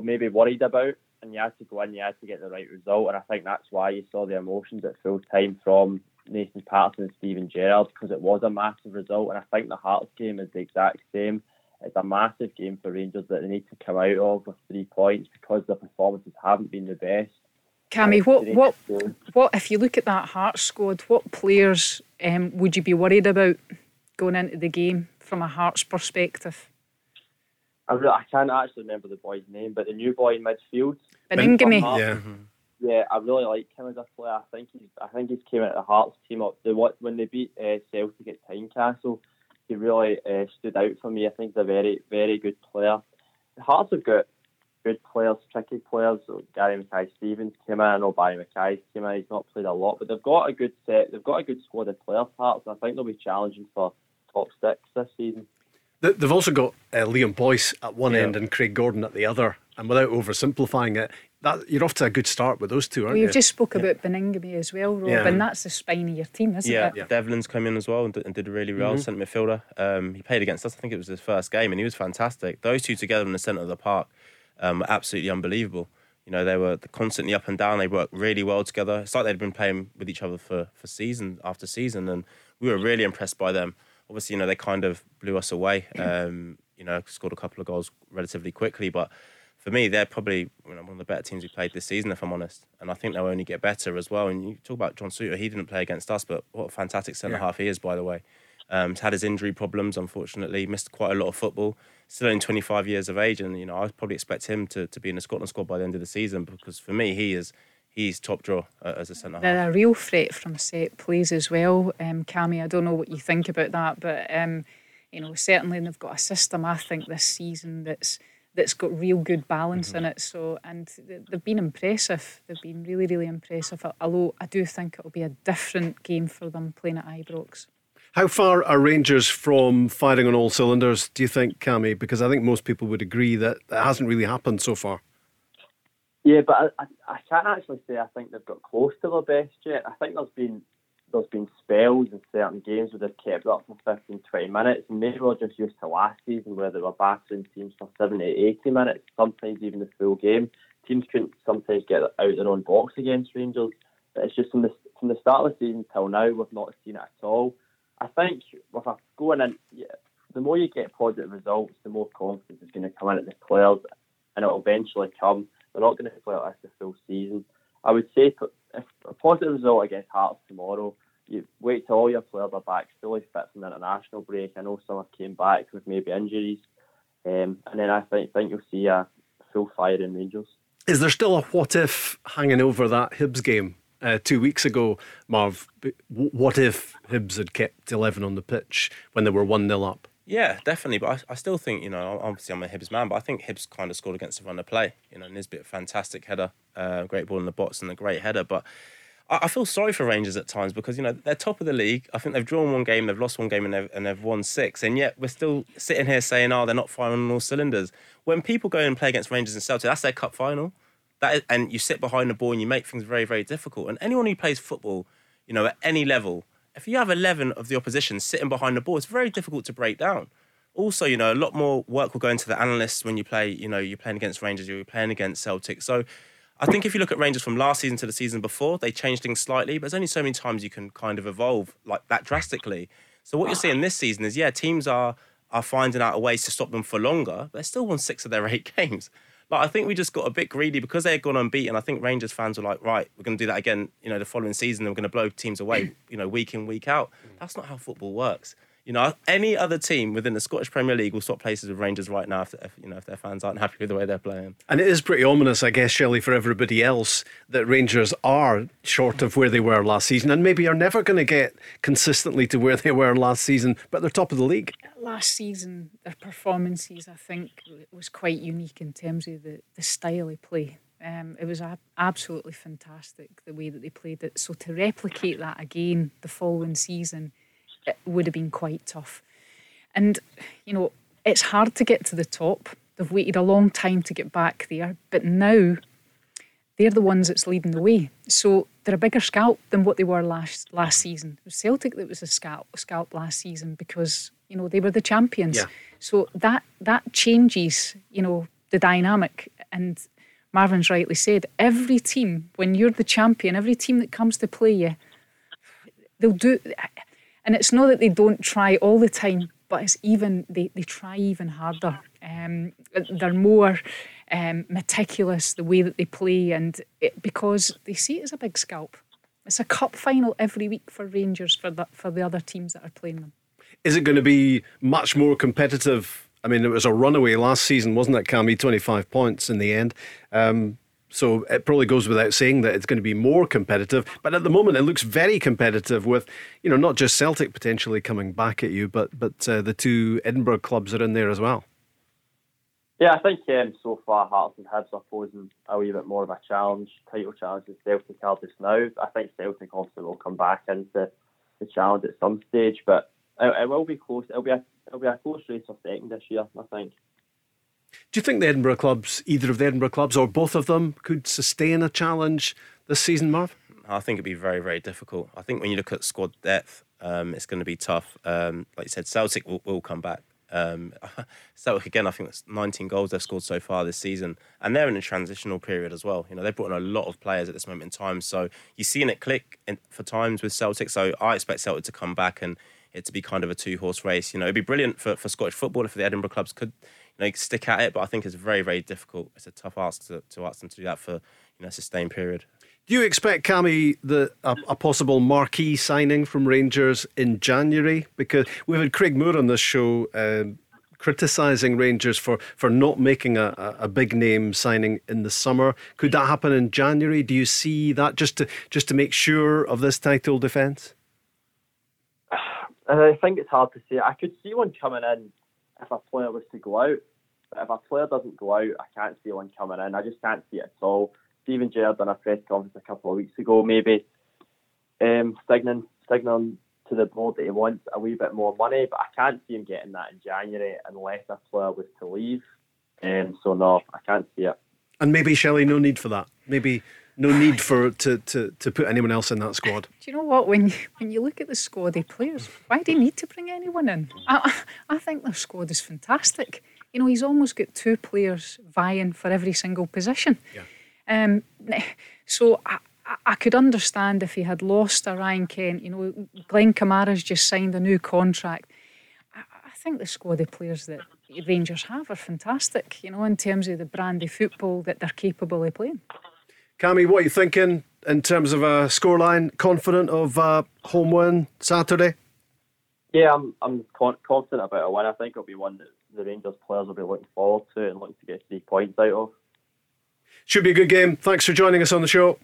maybe worried about, and you had to go in, you had to get the right result, and I think that's why you saw the emotions at full time from Nathan Patterson and Stephen Gerrard, because it was a massive result, and I think the Hearts game is the exact same. It's a massive game for Rangers that they need to come out of with 3 points because their performances haven't been the best. Cammy, what if you look at that Hearts squad, what players would you be worried about going into the game from a Hearts perspective? I can't actually remember the boy's name, but the new boy in midfield, Baningime. Yeah. Yeah, I really like him as a player. I think he's came out of the Hearts team up. When they beat Celtic at Tynecastle, he really stood out for me. I think he's a very, very good player. The Hearts have got good players, tricky players. So Gary McAllister came in. I know Barrie McKay came in. He's not played a lot, but they've got a good set. They've got a good squad of players. Hearts, and I think they'll be challenging for top six this season. They've also got Liam Boyce at one end and Craig Gordon at the other. And without oversimplifying it, you're off to a good start with those two, aren't you? You've just spoke about Baningime as well, Rob, and that's the spine of your team, isn't it? Yeah, Devlin's come in as well and did really well, centre midfielder. He played against us, I think it was his first game, and he was fantastic. Those two together in the centre of the park were absolutely unbelievable. You know, they were constantly up and down. They worked really well together. It's like they'd been playing with each other for season after season, and we were really impressed by them. Obviously, you know, they kind of blew us away. You know, scored a couple of goals relatively quickly. But for me, they're probably one of the better teams we played this season, if I'm honest. And I think they'll only get better as well. And you talk about John Suter, he didn't play against us, but what a fantastic centre-half he is, by the way. He's had his injury problems, unfortunately. Missed quite a lot of football. Still only 25 years of age. And, you know, I would probably expect him to be in the Scotland squad by the end of the season because, for me, He's top draw as a centre half. They're a real threat from set plays as well. Cammy, I don't know what you think about that, but you know, certainly they've got a system, I think, this season that's got real good balance in it. So, and they've been impressive. They've been really, really impressive. Although I do think it'll be a different game for them playing at Ibrox. How far are Rangers from firing on all cylinders, do you think, Cammy? Because I think most people would agree that it hasn't really happened so far. Yeah, but I can't actually say I think they've got close to their best yet. I think there's been spells in certain games where they've kept up for 15, 20 minutes. And maybe we're just used to last season where they were battering teams for 70, 80 minutes, sometimes even the full game. Teams couldn't sometimes get out of their own box against Rangers. But it's just from the start of the season till now, we've not seen it at all. I think if I'm going in, the more you get positive results, the more confidence is going to come in at the players, and it'll eventually come. They're not going to play like this the full season. I would say if a positive result against Hearts tomorrow, you wait till all your players are back fully fit from the international break. I know some have came back with maybe injuries. And then I think you'll see a full fire in Rangers. Is there still a what if hanging over that Hibs game 2 weeks ago, Marv? What if Hibs had kept 11 on the pitch when they were 1-0 up? Yeah, definitely. But I still think, obviously I'm a Hibs man, but I think Hibs kind of scored against the run of play. Nisbet, fantastic header, great ball in the box and a great header. But I feel sorry for Rangers at times because, they're top of the league. I think they've drawn one game, they've lost one game, and they've won six. And yet we're still sitting here saying, they're not firing on all cylinders. When people go and play against Rangers and Celtic, that's their cup final. That is, and you sit behind the ball and you make things very, very difficult. And anyone who plays football, at any level, if you have 11 of the opposition sitting behind the ball, it's very difficult to break down. Also, a lot more work will go into the analysts when you play, you're playing against Rangers, you're playing against Celtic. So I think if you look at Rangers from last season to the season before, they changed things slightly, but there's only so many times you can kind of evolve like that drastically. So what you're seeing this season is, teams are finding out ways to stop them for longer, but they still won 6 of their 8 games. Like, I think we just got a bit greedy because they had gone unbeaten. I think Rangers fans were like, right, we're going to do that again, the following season, and we're going to blow teams away, week in, week out. That's not how football works. Any other team within the Scottish Premier League will swap places with Rangers right now if their fans aren't happy with the way they're playing. And it is pretty ominous, I guess, Shelley, for everybody else that Rangers are short of where they were last season and maybe are never going to get consistently to where they were last season, but they're top of the league. Last season, their performances, I think, was quite unique in terms of the style of play. It was absolutely fantastic, the way that they played it. So to replicate that again the following season, it would have been quite tough. And, it's hard to get to the top. They've waited a long time to get back there, but now they're the ones that's leading the way. So they're a bigger scalp than what they were last season. It was Celtic that was a scalp last season because, they were the champions. Yeah. So that changes, the dynamic. And Marvin's rightly said, every team, when you're the champion, every team that comes to play you, they'll do... And it's not that they don't try all the time, but it's even they try even harder. They're more meticulous the way that they play, because they see it as a big scalp. It's a cup final every week for Rangers for the other teams that are playing them. Is it going to be much more competitive? I mean, it was a runaway last season, wasn't it, Cammy? 25 points in the end. So it probably goes without saying that it's going to be more competitive. But at the moment, it looks very competitive with, not just Celtic potentially coming back at you, but the two Edinburgh clubs are in there as well. Yeah, I think so far Hearts and Hibs are posing a wee bit more of a title challenge than Celtic are just now. I think Celtic obviously will come back into the challenge at some stage, but it will be close. It'll be a close race for second this year, I think. Do you think either of the Edinburgh clubs or both of them could sustain a challenge this season, Marv? I think it'd be very, very difficult. I think when you look at squad depth, it's going to be tough. Like you said, Celtic will come back. Celtic, again, I think that's 19 goals they've scored so far this season. And they're in a transitional period as well. They've brought in a lot of players at this moment in time. So you're seeing it click for times with Celtic. So I expect Celtic to come back and it to be kind of a two-horse race. It'd be brilliant for Scottish football if the Edinburgh clubs could... They stick at it, but I think it's very, very difficult. It's a tough ask to ask them to do that for a sustained period. Do you expect, Cammy, a possible marquee signing from Rangers in January? Because we've had Craig Moore on this show criticising Rangers for not making a big name signing in the summer. Could that happen in January? Do you see that just to make sure of this title defence? I think it's hard to say. I could see one coming in if a player was to go out. But if a player doesn't go out, I can't see one coming in. I just can't see it at all. Stephen Gerrard done a press conference a couple of weeks ago, maybe signaling to the board that he wants a wee bit more money, but I can't see him getting that in January unless a player was to leave. So no, I can't see it. And maybe, Shelley, no need for that. Maybe no need for to put anyone else in that squad. Do you know what? When you look at the squad of players, why do you need to bring anyone in? I think their squad is fantastic. You know, he's almost got two players vying for every single position. Yeah. So I could understand if he had lost a Ryan Kent. You know, Glenn Kamara's just signed a new contract. I think the squad of players that Rangers have are fantastic, you know, in terms of the brand of football that they're capable of playing. Cammy, what are you thinking in terms of a scoreline? Confident of a home win Saturday? Yeah, I'm confident about a win. I think it'll be one that the Rangers players will be looking forward to and looking to get 3 points out of. Should be a good game. Thanks for joining us on the show.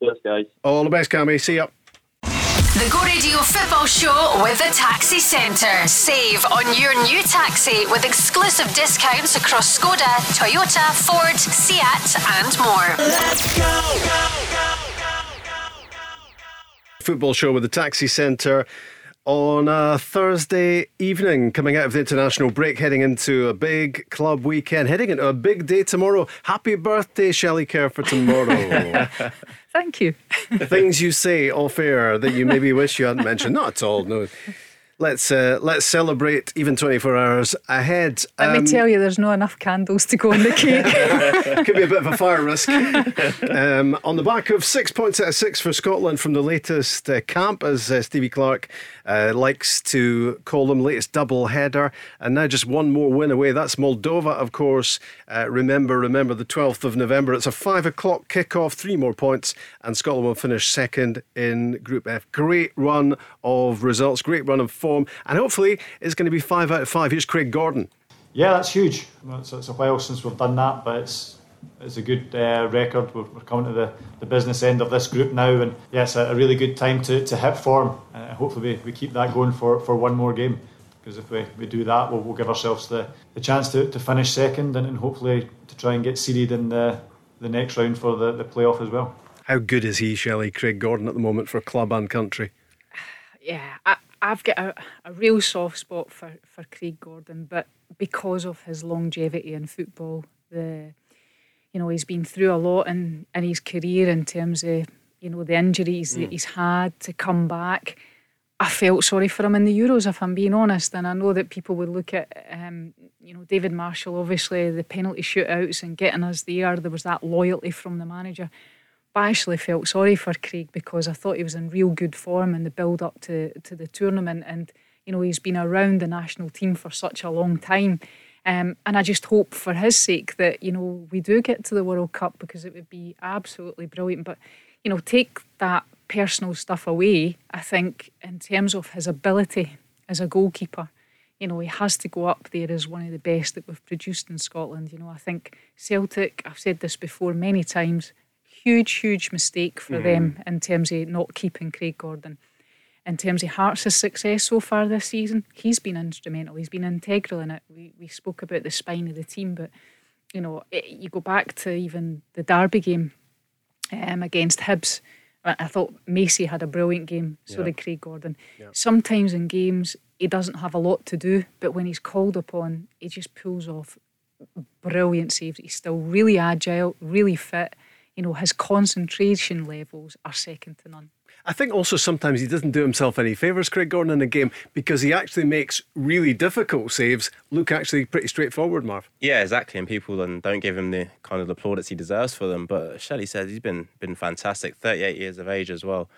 Yes, guys. All the best, Cammy. See ya. The Go Radio Football Show with the Taxi Centre. Save on your new taxi with exclusive discounts across Skoda, Toyota, Ford, Seat and more. Let's go, go. Football Show with the Taxi Centre on a Thursday evening, coming out of the international break, heading into a big club weekend, heading into a big day tomorrow. Happy birthday, Shelley Kerr, for tomorrow. Thank you. Things you say off air that you maybe wish you hadn't mentioned. Not at all, no. Let's celebrate even 24 hours ahead. Let me tell you, there's not enough candles to go on the cake. Could be a bit of a fire risk. On the back of 6 points out of 6 for Scotland from the latest camp, as Stevie Clarke likes to call them, latest double header, and now just one more win away. That's Moldova, of course. Remember the 12th of November. It's a 5:00 kickoff. 3 more points, and Scotland will finish second in Group F. Great run of results. Great run of form, and hopefully it's going to be 5 out of 5. Here's Craig Gordon. Yeah, that's huge. It's a while since we've done that, but it's a good record. We're coming to the business end of this group now, and yeah, it's a really good time to hit form. Hopefully we keep that going for one more game, because if we do that, we'll give ourselves the chance to finish second and hopefully to try and get seeded in the next round for the playoff as well. How good is he, Shelley, Craig Gordon, at the moment for club and country? Yeah, I've got a real soft spot for Craig Gordon, but because of his longevity in football, he's been through a lot in his career in terms of, you know, the injuries that he's had to come back. I felt sorry for him in the Euros, if I'm being honest, and I know that people would look at, David Marshall, obviously, the penalty shootouts and getting us there. There was that loyalty from the manager. But I actually felt sorry for Craig, because I thought he was in real good form in the build-up to the tournament, and you know, he's been around the national team for such a long time, and I just hope for his sake that, you know, we do get to the World Cup, because it would be absolutely brilliant. But you know, take that personal stuff away, I think in terms of his ability as a goalkeeper, you know, he has to go up there as one of the best that we've produced in Scotland. You know, I think Celtic, I've said this before many times, huge mistake for them in terms of not keeping Craig Gordon. In terms of Hearts' success so far this season, he's been instrumental, he's been integral in it. We spoke about the spine of the team, but you know, you go back to even the Derby game against Hibs. I thought Macey had a brilliant game, so did Craig Gordon. Sometimes in games he doesn't have a lot to do, but when he's called upon, he just pulls off brilliant saves. He's still really agile, really fit. You know, his concentration levels are second to none. I think also sometimes he doesn't do himself any favours, Craig Gordon, in a game, because he actually makes really difficult saves look actually pretty straightforward, Marv. Yeah, exactly, and people then don't give him the kind of the plaudits he deserves for them. But Shelley says he's been fantastic, 38 years of age as well.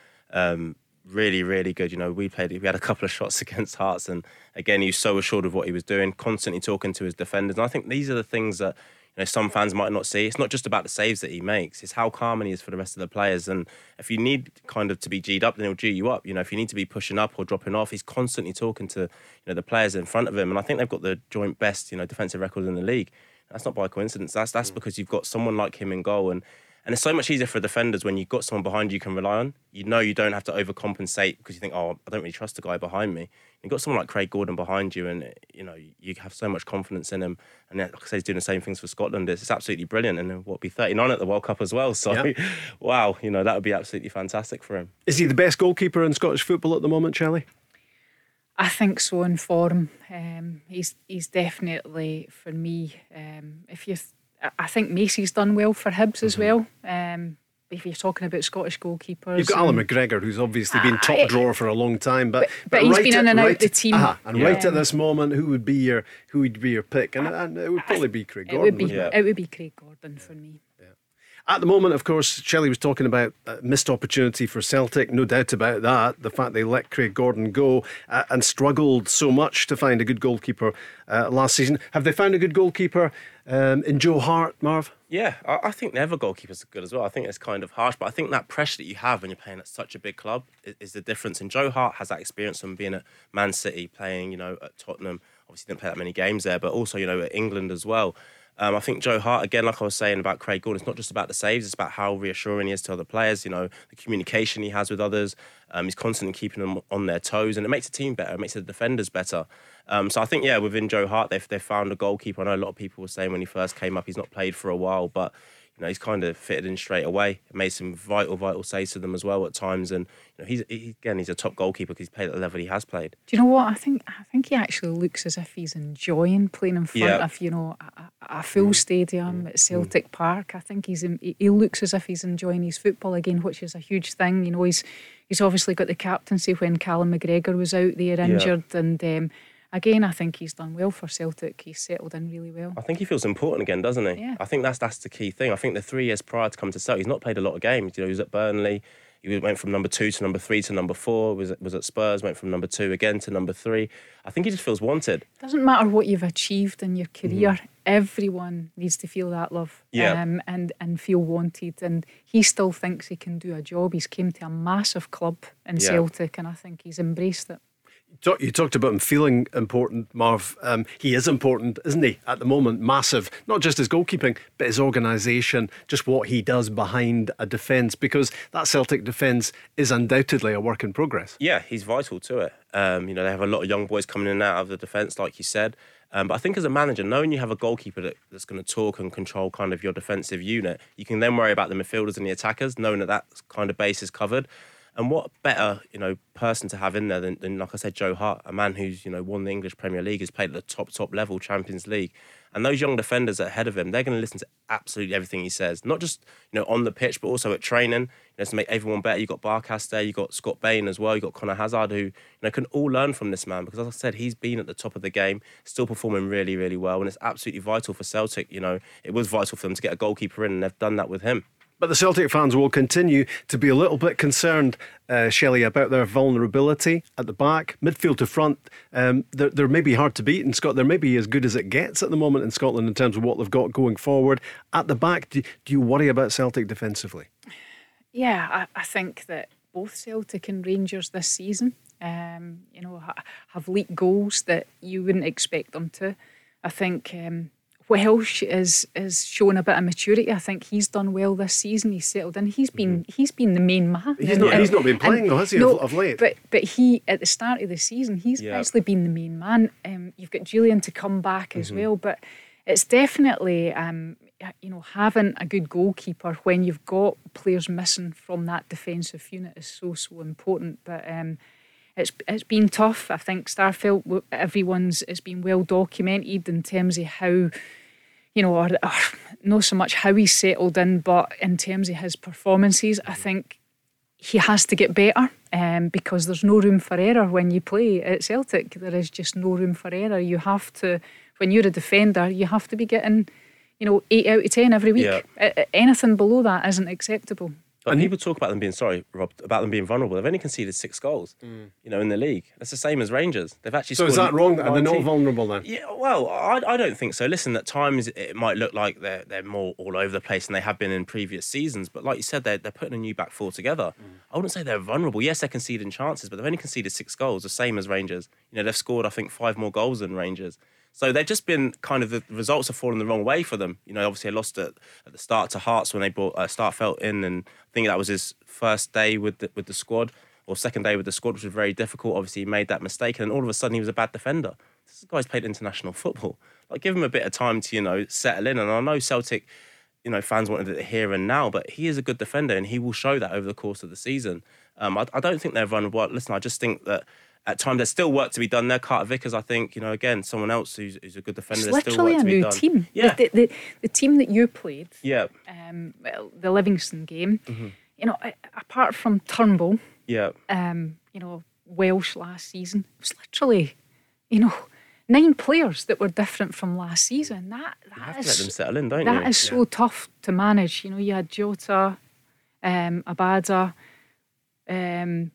Really good. You know, we had a couple of shots against Hearts, and again, he was so assured of what he was doing, constantly talking to his defenders. And I think these are the things that, you know, some fans might not see. It's not just about the saves that he makes, it's how calm he is for the rest of the players. And if you need kind of to be G'd up, then he'll G you up. You know, if you need to be pushing up or dropping off, he's constantly talking to, you know, the players in front of him. And I think they've got the joint best, you know, defensive record in the league. That's not by coincidence. That's because you've got someone like him in goal. And it's so much easier for defenders when you've got someone behind you can rely on. You know, you don't have to overcompensate because you think, oh, I don't really trust the guy behind me. You've got someone like Craig Gordon behind you, and you know, you have so much confidence in him. And like I say, he's doing the same things for Scotland. It's absolutely brilliant. And what, be 39 at the World Cup as well? So, wow, you know, that would be absolutely fantastic for him. Is he the best goalkeeper in Scottish football at the moment, Shelley? I think so, in form. He's definitely, for me, if you I think Macey's done well for Hibs as well. If you're talking about Scottish goalkeepers, you've got Alan McGregor, who's obviously been top drawer for a long time, but he's been in and out the team. Right at this moment, who would be your pick? And it would probably be Craig Gordon. It would be Craig Gordon for me. At the moment, of course, Shelley was talking about missed opportunity for Celtic, no doubt about that. The fact they let Craig Gordon go and struggled so much to find a good goalkeeper last season. Have they found a good goalkeeper in Joe Hart, Marv? Yeah, I think never goalkeepers are good as well. I think it's kind of harsh, but I think that pressure that you have when you're playing at such a big club is the difference. And Joe Hart has that experience from being at Man City, playing, at Tottenham. Obviously didn't play that many games there, but also, at England as well. I think Joe Hart, again, like I was saying about Craig Gordon, it's not just about the saves, it's about how reassuring he is to other players, the communication he has with others. He's constantly keeping them on their toes, and it makes the team better, it makes the defenders better. So I think, within Joe Hart, they've found a goalkeeper. I know a lot of people were saying when he first came up, he's not played for a while, but he's kind of fitted in straight away. Made some vital saves to them as well at times, and he's a top goalkeeper because he's played at the level he has played. Do you know what? I think he actually looks as if he's enjoying playing in front of a full stadium at Celtic Park. I think he looks as if he's enjoying his football again, which is a huge thing. He's obviously got the captaincy when Callum McGregor was out there injured, and. Again, I think he's done well for Celtic. He's settled in really well. I think he feels important again, doesn't he? Yeah. I think that's the key thing. I think the 3 years prior to coming to Celtic, he's not played a lot of games. He was at Burnley. He went from number 2 to number 3 to number 4. Was at Spurs. Went from number 2 again to number 3. I think he just feels wanted. Doesn't matter what you've achieved in your career. Mm-hmm. Everyone needs to feel that love. And feel wanted. And he still thinks he can do a job. He's came to a massive club in Celtic, and I think he's embraced it. You talked about him feeling important, Marv. He is important, isn't he, at the moment? Massive, not just his goalkeeping, but his organisation, just what he does behind a defence, because that Celtic defence is undoubtedly a work in progress. Yeah, he's vital to it. They have a lot of young boys coming in and out of the defence, like you said. But I think as a manager, knowing you have a goalkeeper that's going to talk and control kind of your defensive unit, you can then worry about the midfielders and the attackers, knowing that kind of base is covered. And what better, person to have in there than, like I said, Joe Hart, a man who's, won the English Premier League, has played at the top level, Champions League. And those young defenders ahead of him, they're going to listen to absolutely everything he says, not just, on the pitch, but also at training, to make everyone better. You've got Barkas there, you've got Scott Bain as well, you've got Connor Hazard, who, can all learn from this man, because, as I said, he's been at the top of the game, still performing really, really well, and it's absolutely vital for Celtic. It was vital for them to get a goalkeeper in, and they've done that with him. But the Celtic fans will continue to be a little bit concerned, Shelley, about their vulnerability at the back, midfield to front. They're maybe hard to beat in Scotland. They're maybe as good as it gets at the moment in Scotland in terms of what they've got going forward. At the back, do you worry about Celtic defensively? Yeah, I think that both Celtic and Rangers this season, have leaked goals that you wouldn't expect them to. I think... Welsh is showing a bit of maturity. I think he's done well this season. He's settled in. He's been the main man. He's not been playing though, has he? No, of late. But he at the start of the season, he's actually been the main man. You've got Julian to come back as well, but it's definitely having a good goalkeeper when you've got players missing from that defensive unit is so important. But it's been tough. I think Starfield. It's been well documented in terms of how. Or not so much how he's settled in, but in terms of his performances, I think he has to get better because there's no room for error when you play at Celtic. There is just no room for error. You have to, when you're a defender, you have to be getting, 8 out of 10 every week. Yeah. Anything below that isn't acceptable. And people talk about them being, sorry, Rob, about them being vulnerable. They've only conceded 6 goals, in the league. That's the same as Rangers. They've actually scored. So is that wrong? Are they not vulnerable then? Yeah, well, I don't think so. Listen, at times it might look like they're more all over the place than they have been in previous seasons. But like you said, they're putting a new back four together. I wouldn't say they're vulnerable. Yes, they're conceding chances, but they've only conceded 6 goals, the same as Rangers. They've scored, I think, 5 more goals than Rangers. So they've just been kind of, the results have fallen the wrong way for them. Obviously they lost at the start to Hearts when they brought Starfelt in, and I think that was his first day with the squad, or second day with the squad, which was very difficult. Obviously he made that mistake, and then all of a sudden he was a bad defender. This guy's played international football. Like, give him a bit of time to, settle in. And I know Celtic, fans wanted it here and now, but he is a good defender, and he will show that over the course of the season. I don't think they're vulnerable. Listen, I just think that At times, there's still work to be done there. Carter Vickers, I think, you know, again, someone else who's a good defender. There's still work to be done. It's literally a new team. Yeah. The team that you played, yeah. The Livingston game, mm-hmm. you know, apart from Turnbull, yeah. You know, Welsh last season, it was literally, you know, 9 players that were different from last season. That is, let them settle in, don't you? That is so tough to manage. You know, you had Jota, Abada,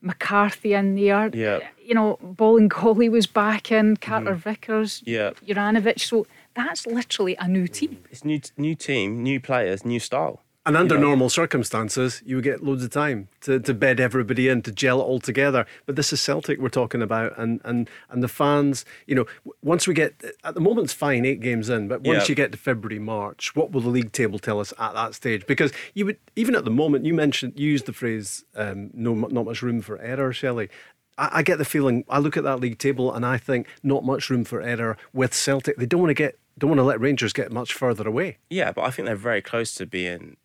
McCarthy in there. Yeah. You know, Bolingoli was back in, Carter Vickers, Juranovic. So that's literally a new team. It's new team, new players, new style. And under normal circumstances, you would get loads of time to bed everybody in, to gel it all together. But this is Celtic we're talking about, and the fans, you know, once we get, at the moment it's fine, 8 games in, but once you get to February, March, what will the league table tell us at that stage? Because you would, even at the moment, you used the phrase, not much room for error, Shelley. I get the feeling, I look at that league table and I think not much room for error with Celtic. They don't want to let Rangers get much further away. Yeah, but I think they're very close to being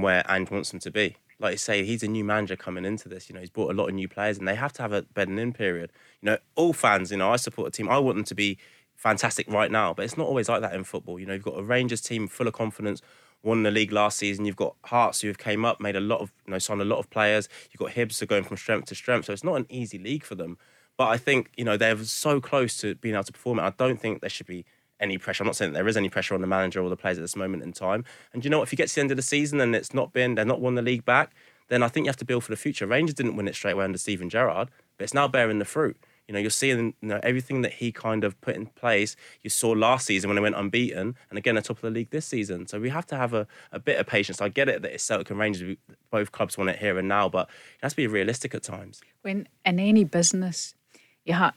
where Ange wants them to be. Like you say, he's a new manager coming into this. You know, he's brought a lot of new players and they have to have a bedding in period. You know, all fans, you know, I support a team. I want them to be fantastic right now, but it's not always like that in football. You know, you've got a Rangers team full of confidence, won the league last season. You've got Hearts who have came up, made a lot of, you know, signed a lot of players. You've got Hibs who are going from strength to strength. So it's not an easy league for them. But I think, you know, they're so close to being able to perform it. I don't think there should be any pressure. I'm not saying that there is any pressure on the manager or the players at this moment in time. And you know what? If you get to the end of the season and it's not been, they're not won the league back, then I think you have to build for the future. Rangers didn't win it straight away under Stephen Gerrard, but it's now bearing the fruit. You know, you're seeing, you know, everything that he kind of put in place. You saw last season when they went unbeaten, and again at top of the league this season. So we have to have a bit of patience. I get it that it's Celtic and Rangers, both clubs want it here and now, but it has to be realistic at times. When in any business, you have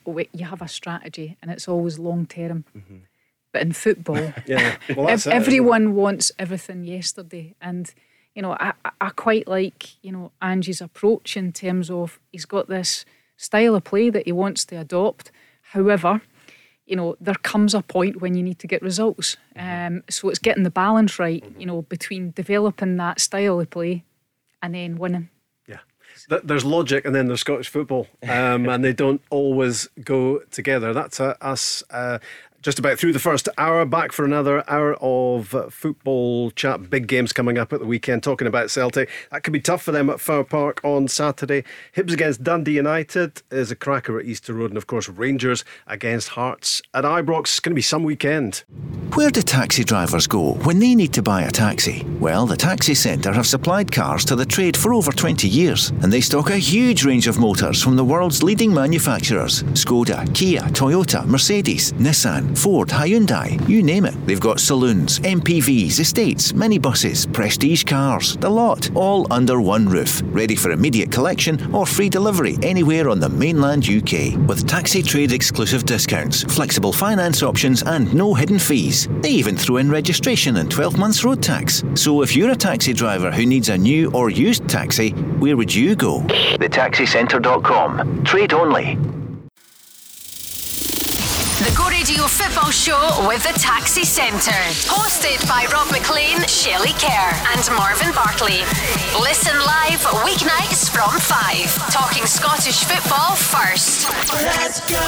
a strategy, and it's always long term. Mm-hmm. But in football, everyone wants everything yesterday. And, you know, I quite like, you know, Ange's approach in terms of he's got this style of play that he wants to adopt. However, you know, there comes a point when you need to get results. So it's getting the balance right, you know, between developing that style of play and then winning. There's logic and then there's Scottish football, and they don't always go together. That's us just about through the first hour. Back for another hour of football chat. Big games coming up at the weekend, talking about Celtic. That could be tough for them at Fir Park on Saturday. Hibs against Dundee United is a cracker at Easter Road, and of course Rangers against Hearts at Ibrox. It's going to be some weekend. Where do taxi drivers go when they need to buy a taxi? Well, the Taxi Centre have supplied cars to the trade for over 20 years. And they stock a huge range of motors from the world's leading manufacturers. Skoda, Kia, Toyota, Mercedes, Nissan, Ford, Hyundai, you name it. They've got saloons, MPVs, estates, minibuses, prestige cars, the lot, all under one roof, ready for immediate collection or free delivery anywhere on the mainland UK. With taxi trade exclusive discounts, flexible finance options and no hidden fees. They even throw in registration and 12 months road tax. So if you're a taxi driver who needs a new or used taxi, where would you go? TheTaxiCentre.com. Trade only. The Go Radio Football Show with the Taxi Centre. Hosted by Rob McLean, Shelley Kerr and Marvin Bartley. Listen live weeknights from 5. Talking Scottish football first. Let's go!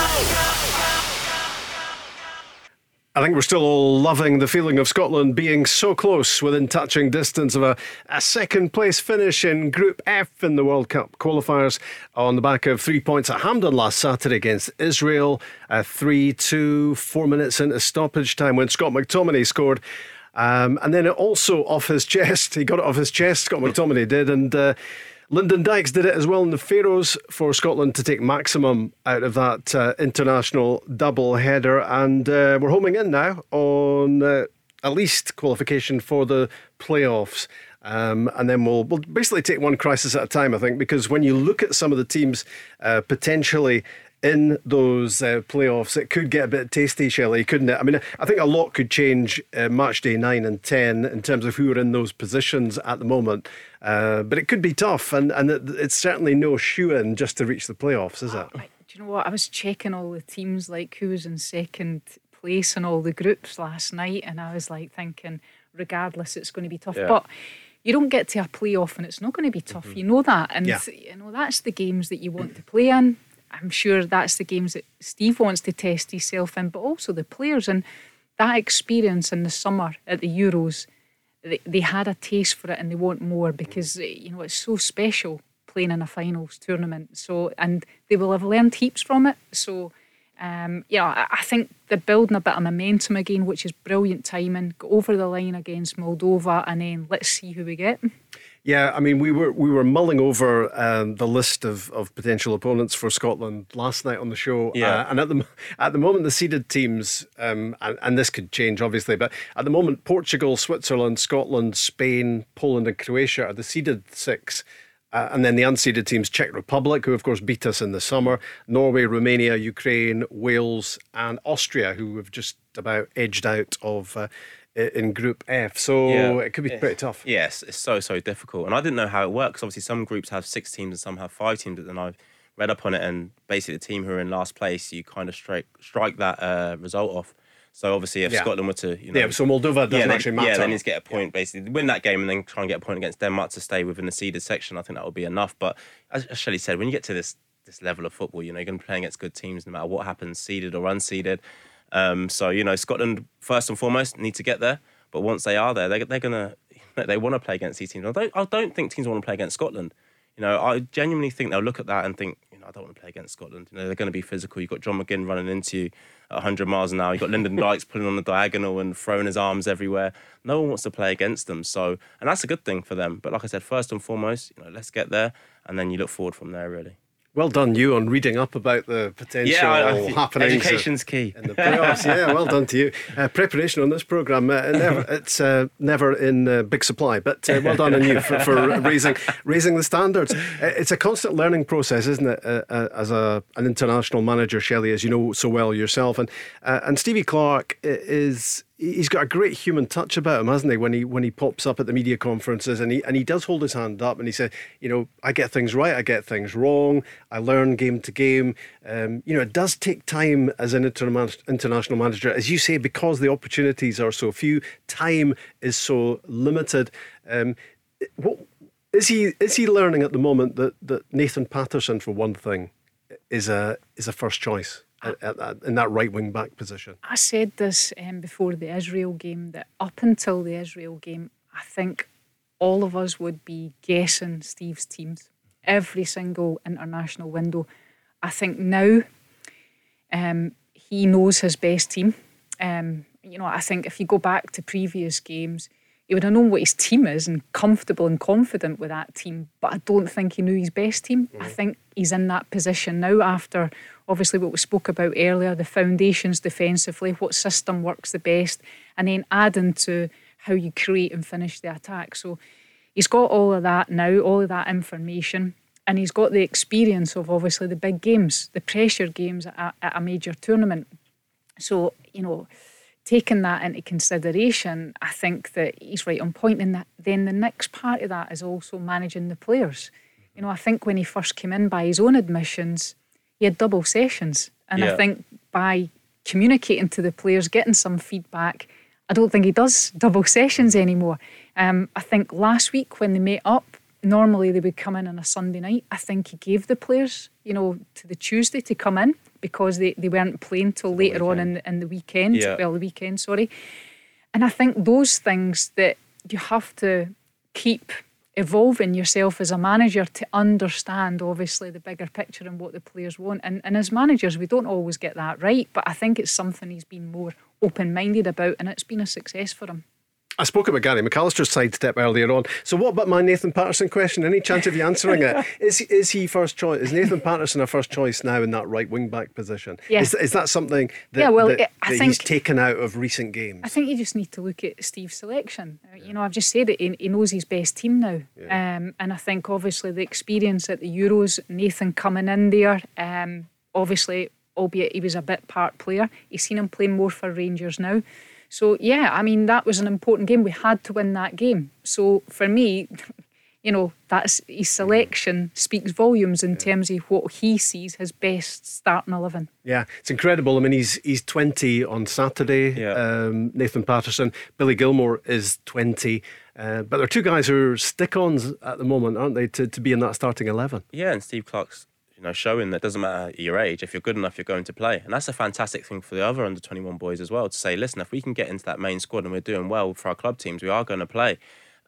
I think we're still all loving the feeling of Scotland being so close, within touching distance of a second place finish in Group F in the World Cup qualifiers, on the back of 3 points at Hampden last Saturday against Israel, 3-2, 4 minutes into stoppage time when Scott McTominay scored. And then it also off his chest, he got it off his chest, Scott McTominay did, and Lyndon Dykes did it as well in the Faroes for Scotland to take maximum out of that international double header. And we're homing in now on at least qualification for the playoffs. And then we'll basically take one crisis at a time, I think, because when you look at some of the teams potentially in those playoffs, it could get a bit tasty, Shelley, couldn't it? I mean, I think a lot could change match day 9 and 10 in terms of who are in those positions at the moment. But it could be tough, and it's certainly no shoe-in just to reach the playoffs, is it? Do you know what? I was checking all the teams, like who was in second place in all the groups last night, and I was like thinking, regardless, it's going to be tough. Yeah. But you don't get to a playoff and it's not going to be tough. You know that. And you know that's the games that you want to play in. I'm sure that's the games that Steve wants to test himself in, but also the players. And that experience in the summer at the Euros, they had a taste for it and they want more, because, you know, it's so special playing in a finals tournament. So, and they will have learned heaps from it. So, yeah, I think they're building a bit of momentum again, which is brilliant timing. Go over the line against Moldova, and then let's see who we get. Yeah, I mean, we were mulling over the list of potential opponents for Scotland last night on the show. Yeah. And at the moment, the seeded teams, and this could change, obviously, but at the moment, Portugal, Switzerland, Scotland, Spain, Poland and Croatia are the seeded six. And then the unseeded teams, Czech Republic, who of course beat us in the summer, Norway, Romania, Ukraine, Wales and Austria, who have just about edged out of... in Group F, so yeah, it could be pretty tough. Yes, it's so difficult, and I didn't know how it works. Obviously, some groups have 6 teams and some have 5 teams. But then I've read up on it, and basically, the team who are in last place, you kind of strike that result off. So obviously, if Scotland were to, you know, so Moldova doesn't actually matter. Yeah, they need to get a point, basically win that game, and then try and get a point against Denmark to stay within the seeded section. I think that would be enough. But as Shelley said, when you get to this level of football, you know, you're going to be playing against good teams, no matter what happens, seeded or unseeded. So, you know, Scotland first and foremost need to get there, but once they are there, they want to play against these teams. I don't think teams want to play against Scotland. You know, I genuinely think they'll look at that and think, you know, I don't want to play against Scotland. You know, they're going to be physical. You've got John McGinn running into you at 100 miles an hour. You've got Lyndon Dykes pulling on the diagonal and throwing his arms everywhere. No one wants to play against them. So, and that's a good thing for them. But like I said, first and foremost, you know, let's get there, and then you look forward from there, really. Well done, you, on reading up about the potential happenings. Education's key. In the playoffs. Yeah, well done to you. Preparation on this programme, it's never in big supply, but well done on you for raising the standards. It's a constant learning process, isn't it, as an international manager, Shelley, as you know so well yourself. And Stevie Clarke is... He's got a great human touch about him, hasn't he? When he pops up at the media conferences, and he does hold his hand up, and he said, you know, I get things right, I get things wrong, I learn game to game. You know, it does take time as an international manager, as you say, because the opportunities are so few, time is so limited. What is he learning at the moment that Nathan Patterson, for one thing, is a first choice? In that right wing back position. I said this before the Israel game, that up until the Israel game, I think all of us would be guessing Steve's teams every single international window. I think now he knows his best team. You know, I think if you go back to previous games, he would have known what his team is and comfortable and confident with that team, but I don't think he knew his best team. Mm-hmm. I think he's in that position now after, obviously, what we spoke about earlier, the foundations defensively, what system works the best, and then adding to how you create and finish the attack. So he's got all of that now, all of that information, and he's got the experience of, obviously, the big games, the pressure games at a major tournament. So, you know... Taking that into consideration, I think that he's right on point. And then the next part of that is also managing the players. You know, I think when he first came in, by his own admissions, he had double sessions. And I think by communicating to the players, getting some feedback, I don't think he does double sessions anymore. I think last week when they met up, normally they would come in on a Sunday night. I think he gave the players, you know, to the Tuesday to come in, because they weren't playing till later on in the weekend. Well, the weekend, sorry. And I think those things that you have to keep evolving yourself as a manager to understand, obviously, the bigger picture and what the players want. And as managers, we don't always get that right, but I think it's something he's been more open-minded about, and it's been a success for him. I spoke about Gary McAllister's sidestep earlier on. So what about my Nathan Patterson question? Any chance of you answering it? Is he first choice? Is Nathan Patterson a first choice now in that right wing back position? Yeah. Is that something that, I think he's taken out of recent games? I think you just need to look at Steve's selection. You know, I've just said it. He knows his best team now, and I think obviously the experience at the Euros, Nathan coming in there, obviously, albeit he was a bit part player, he's seen him play more for Rangers now. So, yeah, I mean, that was an important game. We had to win that game. So, for me, you know, that's his selection speaks volumes in terms of what he sees his best starting 11. Yeah, it's incredible. I mean, he's 20 on Saturday, Nathan Patterson. Billy Gilmour is 20. But there are two guys who are stick-ons at the moment, aren't they, to be in that starting 11? Yeah, and Steve Clarke's you know, showing that it doesn't matter your age, if you're good enough, you're going to play. And that's a fantastic thing for the other under-21 boys as well, to say, listen, if we can get into that main squad and we're doing well for our club teams, we are going to play.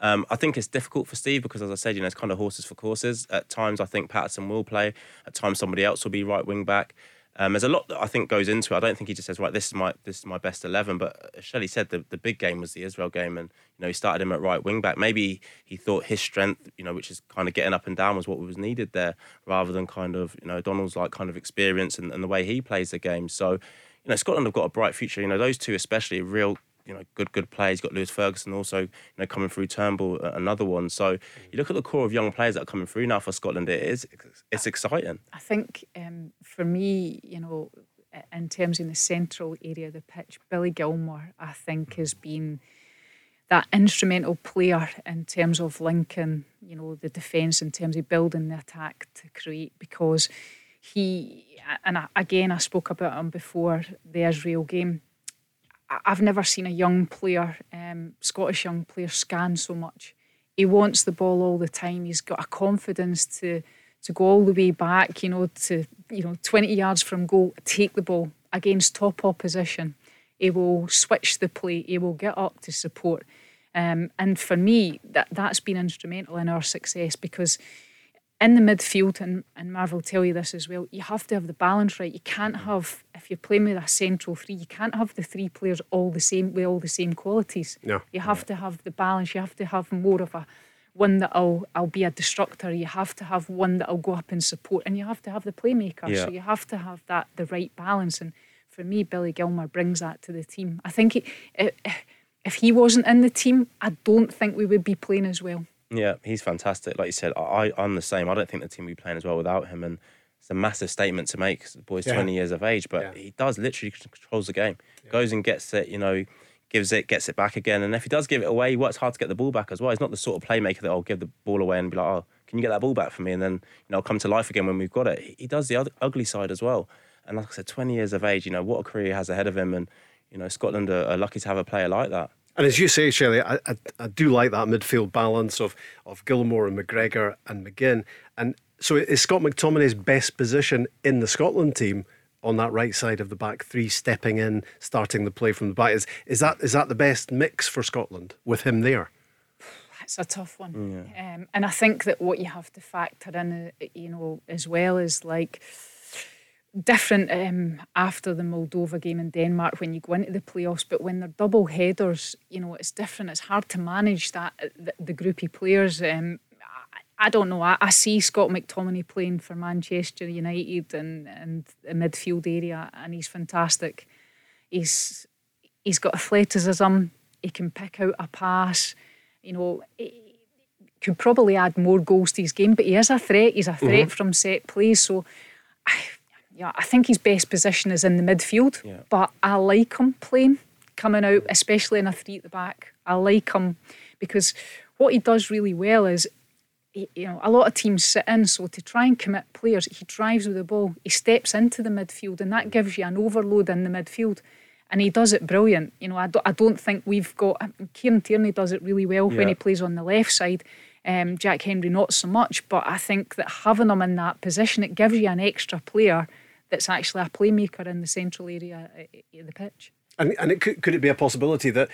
I think it's difficult for Steve because, as I said, you know, it's kind of horses for courses. At times, I think Patterson will play. At times, somebody else will be right wing back. There's a lot that I think goes into it. I don't think he just says, right, this is my best 11. But as Shelley said, the big game was the Israel game, and you know he started him at right wing back. Maybe he thought his strength, you know, which is kind of getting up and down, was what was needed there, rather than kind of, you know, Donald's like kind of experience and the way he plays the game. So, you know, Scotland have got a bright future. You know, those two especially, real, you know, good players. You've got Lewis Ferguson also, you know, coming through, Turnbull, another one. So you look at the core of young players that are coming through now for Scotland, it's exciting. I think for me, you know, in terms of the central area of the pitch, Billy Gilmour, I think, has been that instrumental player in terms of linking, you know, the defence, in terms of building the attack to create, because he, and again, I spoke about him before the Israel game, I've never seen a young player, Scottish young player, scan so much. He wants the ball all the time. He's got a confidence to go all the way back, you know, to, you know, 20 yards from goal, take the ball against top opposition. He will switch the play. He will get up to support. And for me, that's been instrumental in our success, because in the midfield, and Marv will tell you this as well, you have to have the balance right. You can't have, if you're playing with a central three, you can't have the three players all the same, with all the same qualities. No. You have to have the balance. You have to have more of a one that'll be a destructor. You have to have one that'll go up and support, and you have to have the playmaker. Yeah. So you have to have that, the right balance. And for me, Billy Gilmour brings that to the team. I think if he wasn't in the team, I don't think we would be playing as well. Yeah, he's fantastic. Like you said, I'm the same. I don't think the team will be playing as well without him. And it's a massive statement to make. The boy's 20 years of age, but he does literally controls the game. Yeah. Goes and gets it, you know, gives it, gets it back again. And if he does give it away, he works hard to get the ball back as well. He's not the sort of playmaker that I'll give the ball away and be like, oh, can you get that ball back for me? And then, you know, I'll come to life again when we've got it. He does the ugly side as well. And like I said, 20 years of age, you know, what a career he has ahead of him. And, you know, Scotland are lucky to have a player like that. And as you say, Shelley, I do like that midfield balance of Gilmour and McGregor and McGinn. And so is Scott McTominay's best position in the Scotland team on that right side of the back three, stepping in, starting the play from the back? Is that the best mix for Scotland with him there? That's a tough one. Yeah. And I think that what you have to factor in, you know, as well is like... different after the Moldova game in Denmark when you go into the playoffs, but when they're double headers, you know, it's different. It's hard to manage that the group of players. I don't know. I see Scott McTominay playing for Manchester United and the midfield area, and he's fantastic. He's got athleticism. He can pick out a pass. You know, he could probably add more goals to his game, but he is a threat. He's a threat from set plays. So. Yeah, I think his best position is in the midfield, but I like him playing, coming out, especially in a three at the back. I like him because what he does really well is, you know, a lot of teams sit in, so to try and commit players, he drives with the ball, he steps into the midfield, and that gives you an overload in the midfield, and he does it brilliant. You know, I don't think we've got... Kieran Tierney does it really well when he plays on the left side. Jack Henry not so much, but I think that having him in that position, it gives you an extra player that's actually a playmaker in the central area of the pitch. And it could it be a possibility that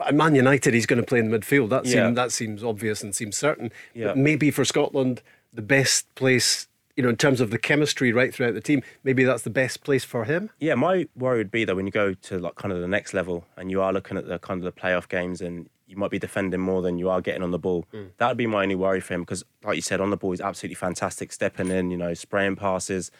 at Man United he's going to play in the midfield? That seems obvious and seems certain. Yeah. But maybe for Scotland, the best place, you know, in terms of the chemistry right throughout the team, maybe that's the best place for him. Yeah, my worry would be that when you go to like kind of the next level and you are looking at the kind of the playoff games and you might be defending more than you are getting on the ball. That would be my only worry for him because, like you said, on the ball he's absolutely fantastic, stepping in, you know, spraying passes,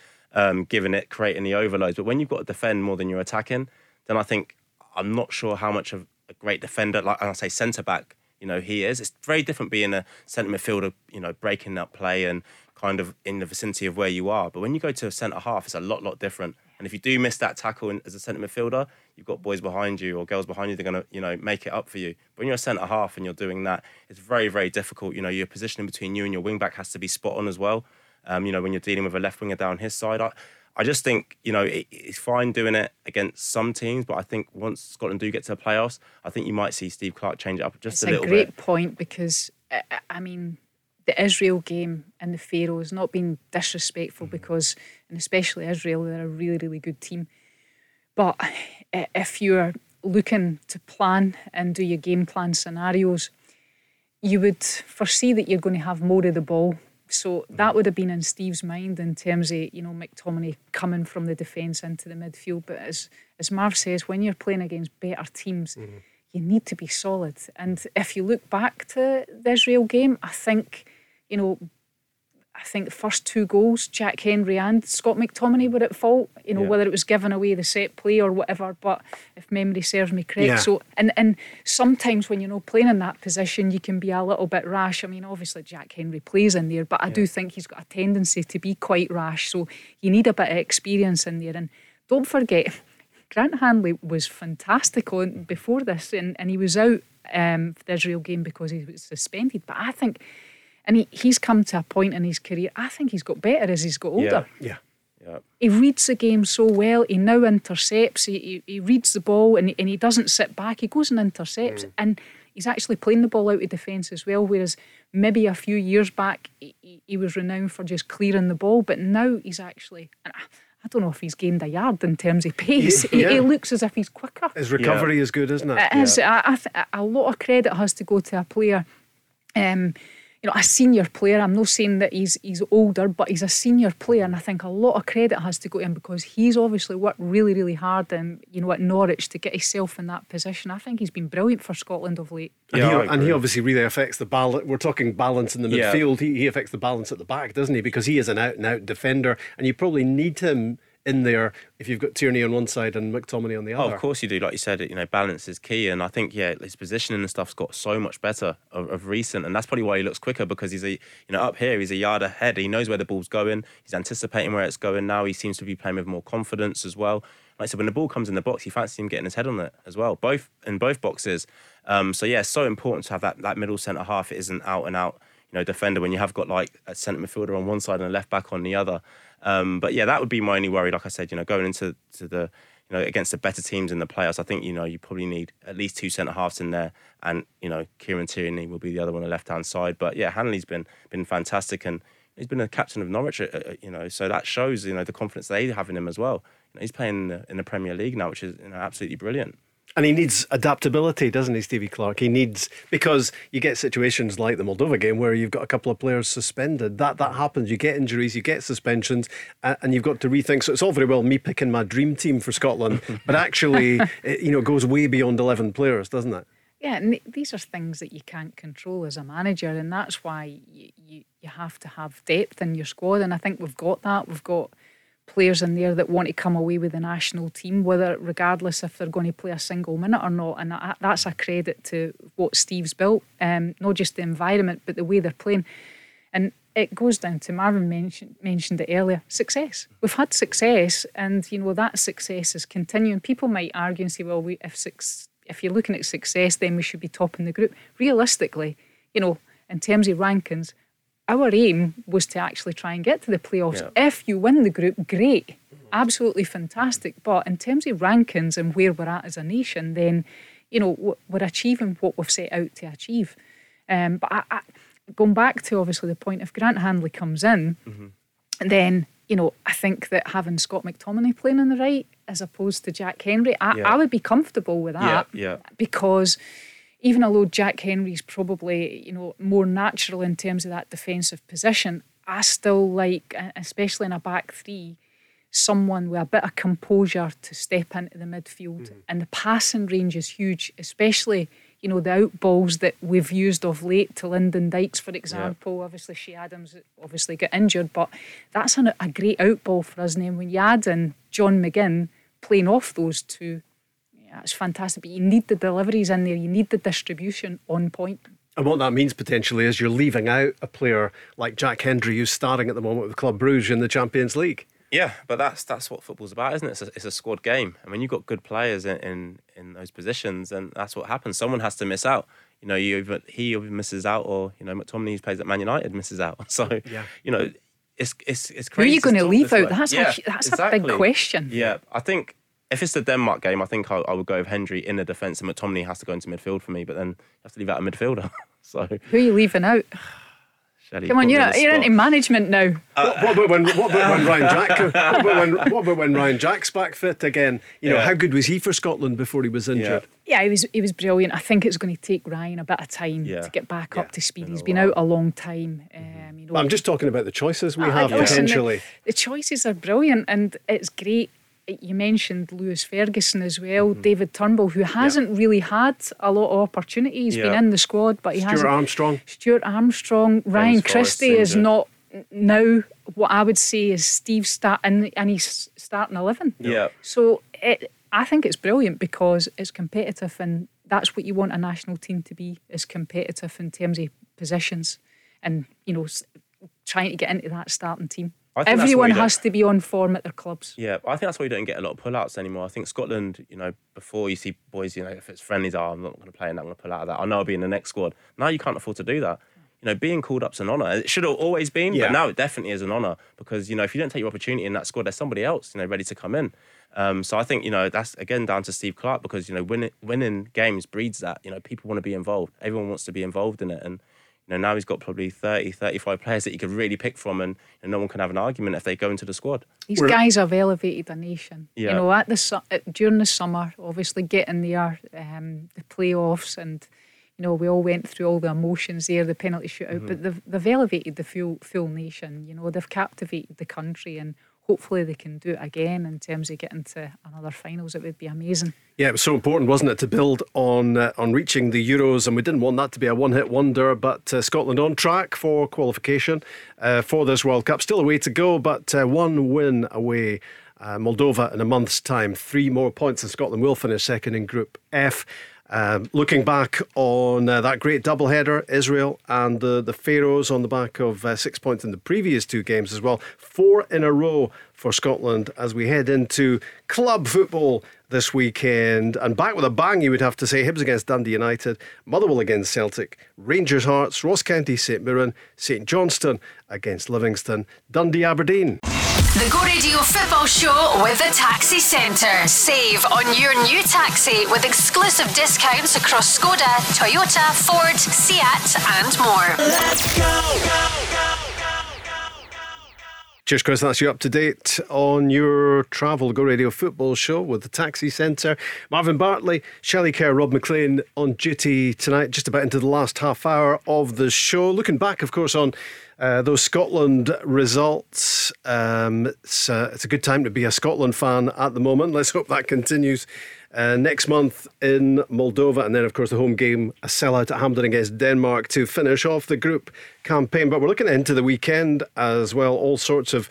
giving it, creating the overloads. But when you've got to defend more than you're attacking, then I think I'm not sure how much of a great defender, like I say, centre-back, you know, he is. It's very different being a centre midfielder, you know, breaking up play and kind of in the vicinity of where you are. But when you go to a centre-half, it's a lot different. And if you do miss that tackle as a centre midfielder, you've got boys behind you or girls behind you, they're going to, you know, make it up for you. But when you're a centre-half and you're doing that, it's very, very difficult. You know, your positioning between you and your wing-back has to be spot-on as well. You know, when you're dealing with a left winger down his side. I just think, you know, it's fine doing it against some teams, but I think once Scotland do get to the playoffs, I think you might see Steve Clarke change it up just a little bit. It's a great point because, I mean... the Israel game and the Pharaohs, not being disrespectful, because, and especially Israel, they're a really, really good team. But if you're looking to plan and do your game plan scenarios, you would foresee that you're going to have more of the ball. So that would have been in Steve's mind in terms of, you know, McTominay coming from the defence into the midfield. But as Marv says, when you're playing against better teams, you need to be solid. And if you look back to the Israel game, I think the first two goals, Jack Henry and Scott McTominay were at fault, whether it was giving away the set play or whatever, but if memory serves me correct. Yeah. So, and sometimes when you're not playing in that position, you can be a little bit rash. I mean, obviously Jack Henry plays in there, but I do think he's got a tendency to be quite rash, so you need a bit of experience in there. And don't forget, Grant Hanley was fantastic on before this, and he was out for the Israel game because he was suspended, but I think... And he's come to a point in his career, I think he's got better as he's got older. Yeah. He reads the game so well. He now intercepts. He reads the ball and he doesn't sit back. He goes and intercepts. And he's actually playing the ball out of defence as well, whereas maybe a few years back he was renowned for just clearing the ball, but now he's actually... I don't know if he's gained a yard in terms of pace. He looks as if he's quicker. His recovery is good, isn't it? It is. A lot of credit has to go to a player... a senior player. I'm not saying that he's older, but he's a senior player, and I think a lot of credit has to go to him because he's obviously worked really, really hard at Norwich to get himself in that position. I think he's been brilliant for Scotland of late. And he obviously really affects the balance. We're talking balance in the midfield. He affects the balance at the back, doesn't he? Because he is an out-and-out defender, and you probably need him in there if you've got Tierney on one side and McTominay on the other. Oh, of course you do. Like you said, balance is key, and I think his positioning and stuff's got so much better of recent, and that's probably why he looks quicker, because he's up here, he's a yard ahead. He knows where the ball's going. He's anticipating where it's going now. He seems to be playing with more confidence as well. Like I said, when the ball comes in the box, you fancy him getting his head on it as well, in both boxes. It's so important to have that middle centre half. It isn't out and out, defender, when you have got like a centre midfielder on one side and a left back on the other. That would be my only worry. Like I said, going into the, against the better teams in the playoffs, I think, you probably need at least two centre-halves in there, and, Kieran Tierney will be the other one on the left-hand side. But, Hanley's been fantastic, and he's been a captain of Norwich, so that shows, the confidence they have in him as well. He's playing in the Premier League now, which is absolutely brilliant. And he needs adaptability, doesn't he, Stevie Clarke? He needs, because you get situations like the Moldova game where you've got a couple of players suspended. That happens. You get injuries, you get suspensions, and you've got to rethink. So it's all very well me picking my dream team for Scotland, but actually, it goes way beyond 11 players, doesn't it? Yeah, and these are things that you can't control as a manager, and that's why you have to have depth in your squad, and I think we've got that. We've got players in there that want to come away with the national team, regardless if they're going to play a single minute or not, and that's a credit to what Steve's built, not just the environment but the way they're playing. And it goes down to, Marvin mentioned it earlier, success. We've had success, and that success is continuing. People might argue and say, well, if you're looking at success, then we should be topping the group. Realistically, in terms of rankings, our aim was to actually try and get to the playoffs. Yeah. If you win the group, great, absolutely fantastic. But in terms of rankings and where we're at as a nation, then, we're achieving what we've set out to achieve. But going back to, obviously, the point, if Grant Hanley comes in, then, I think that having Scott McTominay playing on the right as opposed to Jack Henry, I would be comfortable with that because... Even although Jack Henry's probably, more natural in terms of that defensive position, I still like, especially in a back three, someone with a bit of composure to step into the midfield. And the passing range is huge, especially, the outballs that we've used of late to Lyndon Dykes, for example. Yeah. Obviously, Shea Adams obviously got injured, but that's a great outball for us. And then when you add in John McGinn playing off those two, that's fantastic, but you need the deliveries in there, you need the distribution on point. And what that means potentially is you're leaving out a player like Jack Hendry, who's starting at the moment with Club Brugge in the Champions League. Yeah, but that's what football's about, isn't it? It's a squad game. I mean, you've got good players in those positions, and that's what happens. Someone has to miss out. He misses out, or, McTominay, who plays at Man United, misses out. So, it's crazy. Who are you going to leave out? That's a big question. Yeah, I think... If it's the Denmark game, I think I would go with Hendry in the defence, and McTominay has to go into midfield for me, but then you have to leave out a midfielder. So who are you leaving out? Shelley. Come on, you're not in management now. What about when Ryan Jack's back fit again? You know, how good was he for Scotland before he was injured? Yeah, he was brilliant. I think it's going to take Ryan a bit of time to get back up to speed. He's been out a long time. I'm just talking about the choices we have potentially. The choices are brilliant, and it's great. You mentioned Lewis Ferguson as well, mm-hmm. David Turnbull, who hasn't really had a lot of opportunity. He's been in the squad, but he hasn't. Stuart Armstrong, Ryan Christie is not now what I would say is Steve's start, and he's starting 11. Yeah. So I think it's brilliant because it's competitive, and that's what you want a national team to be, is competitive in terms of positions and, trying to get into that starting team. Everyone has to be on form at their clubs. Yeah, I think that's why you don't get a lot of pull-outs anymore. I think Scotland, before you see boys, if it's friendlies, I'm not going to play in that, I'm going to pull out of that. I know I'll be in the next squad. Now you can't afford to do that. Being called up's an honour. It should have always been, but now it definitely is an honour because, if you don't take your opportunity in that squad, there's somebody else, ready to come in. So I think, that's, again, down to Steve Clarke because, winning games breeds that. People want to be involved. Everyone wants to be involved in it, and now he's got probably 30, 35 players that he could really pick from, and no one can have an argument if they go into the squad. These guys have elevated a nation. Yeah. During the summer, obviously getting there, the playoffs, and we all went through all the emotions there, the penalty shootout. Mm-hmm. But they've elevated the full nation. They've captivated the country, and hopefully they can do it again in terms of getting to another finals. It would be amazing. Yeah, it was so important, wasn't it, to build on reaching the Euros, and we didn't want that to be a one-hit wonder, but Scotland on track for qualification for this World Cup. Still a way to go, but one win away. Moldova in a month's time, 3 more points, and Scotland will finish second in Group F. Looking back on that great doubleheader, Israel and the Faroes on the back of 6 points in the previous 2 games as well. 4 in a row for Scotland as we head into club football this weekend. And back with a bang, you would have to say. Hibs against Dundee United, Motherwell against Celtic, Rangers Hearts, Ross County St Mirren, St Johnstone against Livingston, Dundee Aberdeen. The Go Radio Football Show with the Taxi Centre. Save on your new taxi with exclusive discounts across Skoda, Toyota, Ford, Seat and more. Let's go, go. Cheers, Chris. That's you up to date on your travel. Go Radio Football Show with the Taxi Centre. Marvin Bartley, Shelley Kerr, Rob McLean on duty tonight, just about into the last half hour of the show. Looking back, of course, on those Scotland results. It's a good time to be a Scotland fan at the moment. Let's hope that continues next month in Moldova, and then of course the home game, a sellout at Hampden against Denmark to finish off the group campaign. But we're looking into the weekend as well. All sorts of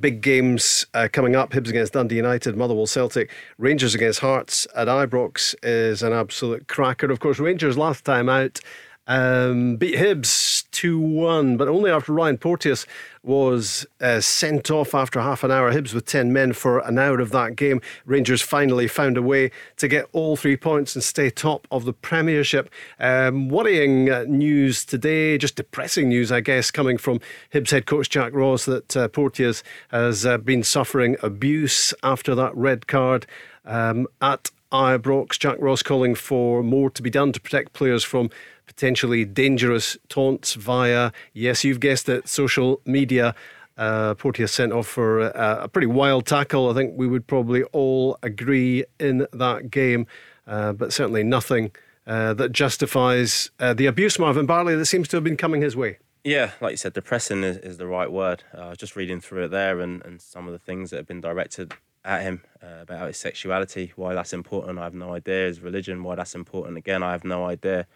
big games coming up. Hibs against Dundee United, Motherwell Celtic, Rangers against Hearts at Ibrox is an absolute cracker. Of course, Rangers last time out beat Hibs 2-1, but only after Ryan Porteous was sent off after half an hour. Hibs with 10 men for an hour of that game. Rangers finally found a way to get all 3 points and stay top of the Premiership. Worrying news today, just depressing news, I guess, coming from Hibs head coach Jack Ross, that Porteous has been suffering abuse after that red card at Ibrox. Jack Ross calling for more to be done to protect players from potentially dangerous taunts via, yes, you've guessed it, social media. Porteous sent off for a pretty wild tackle. I think we would probably all agree in that game, but certainly nothing that justifies the abuse, Marvin Bartley, that seems to have been coming his way. Yeah, like you said, depressing is the right word. I was just reading through it there, and some of the things that have been directed at him about his sexuality, why that's important, I have no idea. His religion, why that's important, again, I have no idea.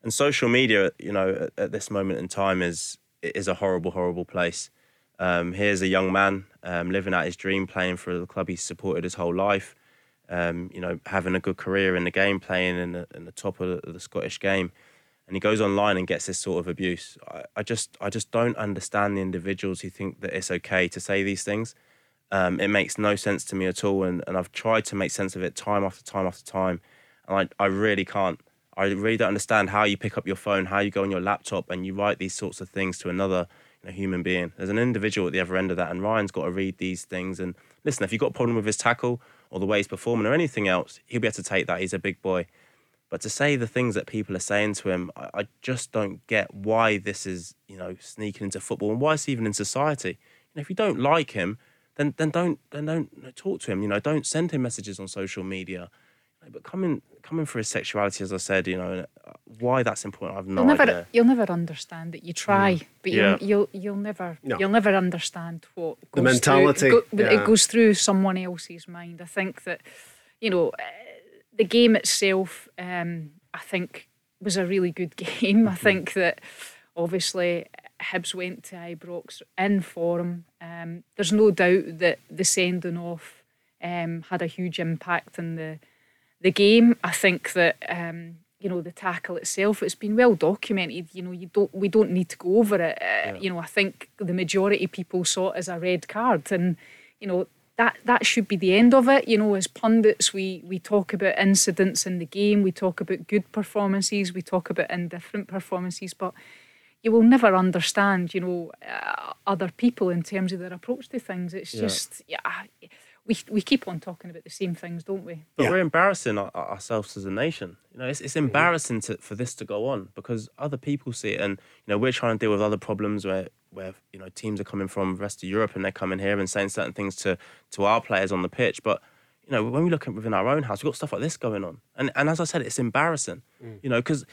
And social media, at this moment in time is a horrible, horrible place. Here's a young man living out his dream, playing for the club he's supported his whole life, having a good career in the game, playing in the top of the Scottish game. And he goes online and gets this sort of abuse. I just don't understand the individuals who think that it's okay to say these things. It makes no sense to me at all. And I've tried to make sense of it time after time after time. And I really can't. I really don't understand how you pick up your phone, how you go on your laptop and you write these sorts of things to another human being. There's an individual at the other end of that, and Ryan's got to read these things. And listen, if you've got a problem with his tackle or the way he's performing or anything else, he'll be able to take that. He's a big boy. But to say the things that people are saying to him, I just don't get why this is, sneaking into football and why it's even in society. If you don't like him, then don't talk to him. Don't send him messages on social media. But coming for his sexuality, as I said, why that's important, I've no idea. You'll never understand it. You try, but you'll never understand what goes the mentality. It goes through someone else's mind. I think that the game itself, I think, was a really good game. I think that obviously Hibs went to Ibrox in form. There's no doubt that the sending off had a huge impact on the game. I think that the tackle itself, it's been well documented. We don't need to go over it. I think the majority of people saw it as a red card, and that should be the end of it. As pundits, we talk about incidents in the game, we talk about good performances, we talk about indifferent performances, but you will never understand, other people in terms of their approach to things. It's just, we keep on talking about the same things, don't we? But we're embarrassing ourselves as a nation. It's embarrassing for this to go on because other people see it, and we're trying to deal with other problems where teams are coming from the rest of Europe and they're coming here and saying certain things to our players on the pitch. But when we look at within our own house, we've got stuff like this going on, and as I said, it's embarrassing, because.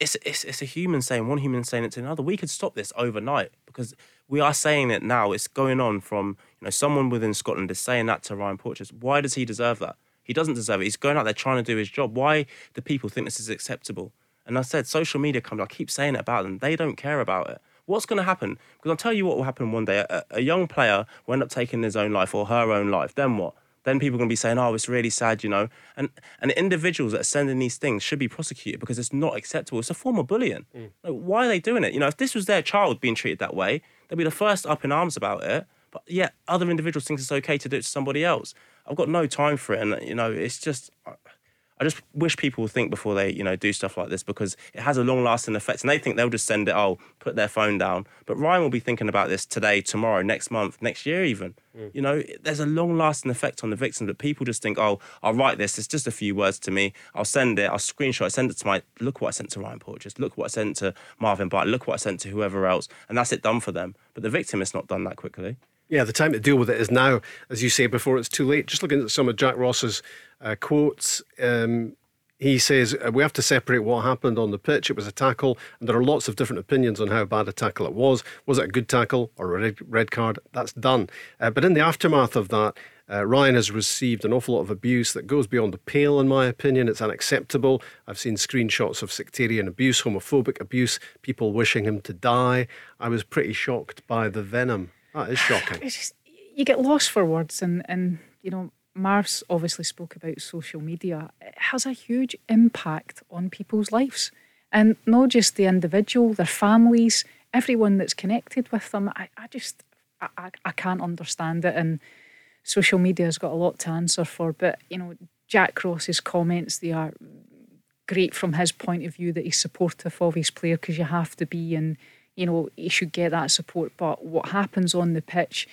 It's a human saying, one human saying it to another. We could stop this overnight because we are saying it now. It's going on from, someone within Scotland is saying that to Ryan Porteous. Why does he deserve that? He doesn't deserve it. He's going out there trying to do his job. Why do people think this is acceptable? And I said, social media comes, I keep saying it about them. They don't care about it. What's going to happen? Because I'll tell you what will happen one day. A young player will end up taking his own life or her own life. Then what? Then people are going to be saying, oh, it's really sad, And individuals that are sending these things should be prosecuted because it's not acceptable. It's a form of bullying. Mm. Like, why are they doing it? If this was their child being treated that way, they'd be the first up in arms about it. But yet, other individuals think it's okay to do it to somebody else. I've got no time for it. And, it's just, I just wish people would think before they, do stuff like this because it has a long-lasting effect. And they think they'll just send it, put their phone down. But Ryan will be thinking about this today, tomorrow, next month, next year even. Mm. There's a long-lasting effect on the victim that people just think, I'll write this. It's just a few words to me. I'll send it. I'll screenshot. I send it to look what I sent to Ryan Porteous. Look what I sent to Marvin Bartley. Look what I sent to whoever else. And that's it done for them. But the victim is not done that quickly. Yeah, the time to deal with it is now, as you say, before it's too late. Just looking at some of Jack Ross's quotes, he says, we have to separate what happened on the pitch. It was a tackle, and there are lots of different opinions on how bad a tackle it was. Was it a good tackle or a red card? That's done. But in the aftermath of that, Ryan has received an awful lot of abuse that goes beyond the pale, in my opinion. It's unacceptable. I've seen screenshots of sectarian abuse, homophobic abuse, people wishing him to die. I was pretty shocked by the venom. That is shocking. It's just, you get lost for words, and Marv's obviously spoke about social media. It has a huge impact on people's lives, and not just the individual, their families, everyone that's connected with them. I can't understand it, and social media has got a lot to answer for. But Jack Ross's comments, they are great from his point of view that he's supportive of his player because you have to be in. You should get that support. But what happens on the pitch,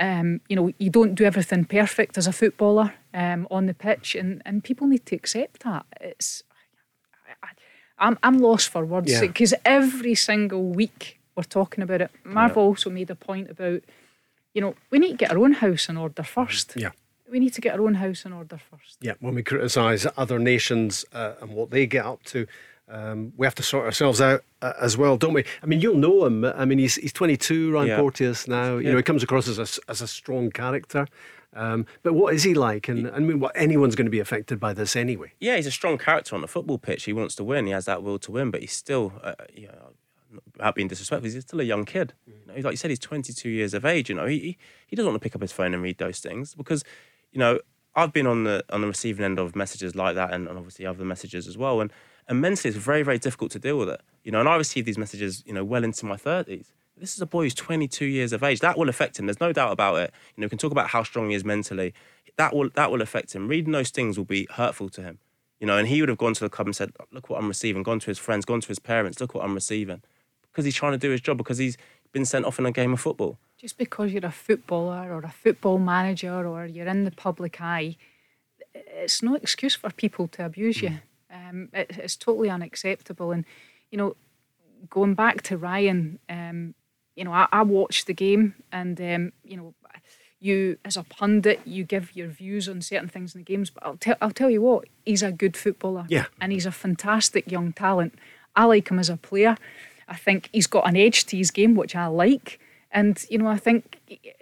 you don't do everything perfect as a footballer on the pitch, and people need to accept that. It's, I'm lost for words because every single week we're talking about it. Marv also made a point about, we need to get our own house in order first. Yeah. We need to get our own house in order first. Yeah, when we criticise other nations and what they get up to, we have to sort ourselves out as well, don't we? I mean, you'll know him. I mean, he's 22, Ryan Porteous now. He comes across as a strong character. But what is he like? And I mean, anyone's going to be affected by this anyway. Yeah, he's a strong character on the football pitch. He wants to win. He has that will to win. But he's still, without being disrespectful, he's still a young kid. Like you said, he's 22 years of age. He doesn't want to pick up his phone and read those things because, I've been on the receiving end of messages like that, and obviously other messages as well. And mentally, it's very, very difficult to deal with it. And I received these messages, well into my 30s. This is a boy who's 22 years of age. That will affect him. There's no doubt about it. We can talk about how strong he is mentally. That will affect him. Reading those things will be hurtful to him. And he would have gone to the club and said, look what I'm receiving. Gone to his friends, gone to his parents, look what I'm receiving. Because he's trying to do his job, because he's been sent off in a game of football. Just because you're a footballer or a football manager or you're in the public eye, it's no excuse for people to abuse you. It's totally unacceptable. And, you know, going back to Ryan, you know, I watched the game and, you know, you as a pundit, you give your views on certain things in the games, but I'll tell you what, he's a good footballer, yeah, and he's a fantastic young talent. I like him as a player. I think he's got an edge to his game, which I like. And, you know, I think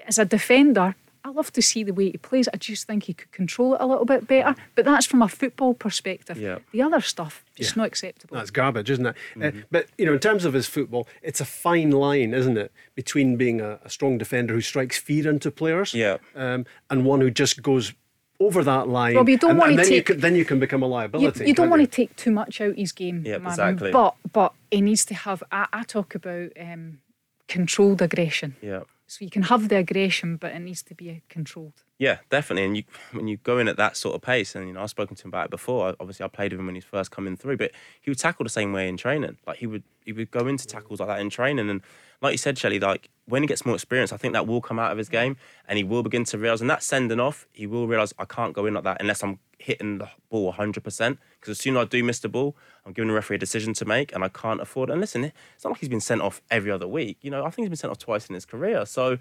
as a defender, I love to see the way he plays. I just think he could control it a little bit better. But that's from a football perspective. Yeah. The other stuff, just not acceptable. That's garbage, isn't it? Mm-hmm. But, you know, in terms of his football, it's a fine line, isn't it, between being a strong defender who strikes fear into players and one who just goes over that line. Rob, you don't want to take... Then you can become a liability. You don't want to take too much out of his game. Yeah, exactly. But he needs to have... I talk about controlled aggression. Yeah. So you can have the aggression, but it needs to be controlled. Yeah, definitely. And when you go in at that sort of pace, and you know, I've spoken to him about it before. Obviously, I played with him when he's first coming through, but he would tackle the same way in training. Like he would go into tackles like that in training. And like you said, Shelley, like when he gets more experience, I think that will come out of his game, and he will begin to realise. And that sending off, he will realise I can't go in like that unless I'm hitting the ball 100%. Because as soon as I do miss the ball, I'm giving the referee a decision to make, and I can't afford it. And listen, it's not like he's been sent off every other week. You know, I think he's been sent off twice in his career. So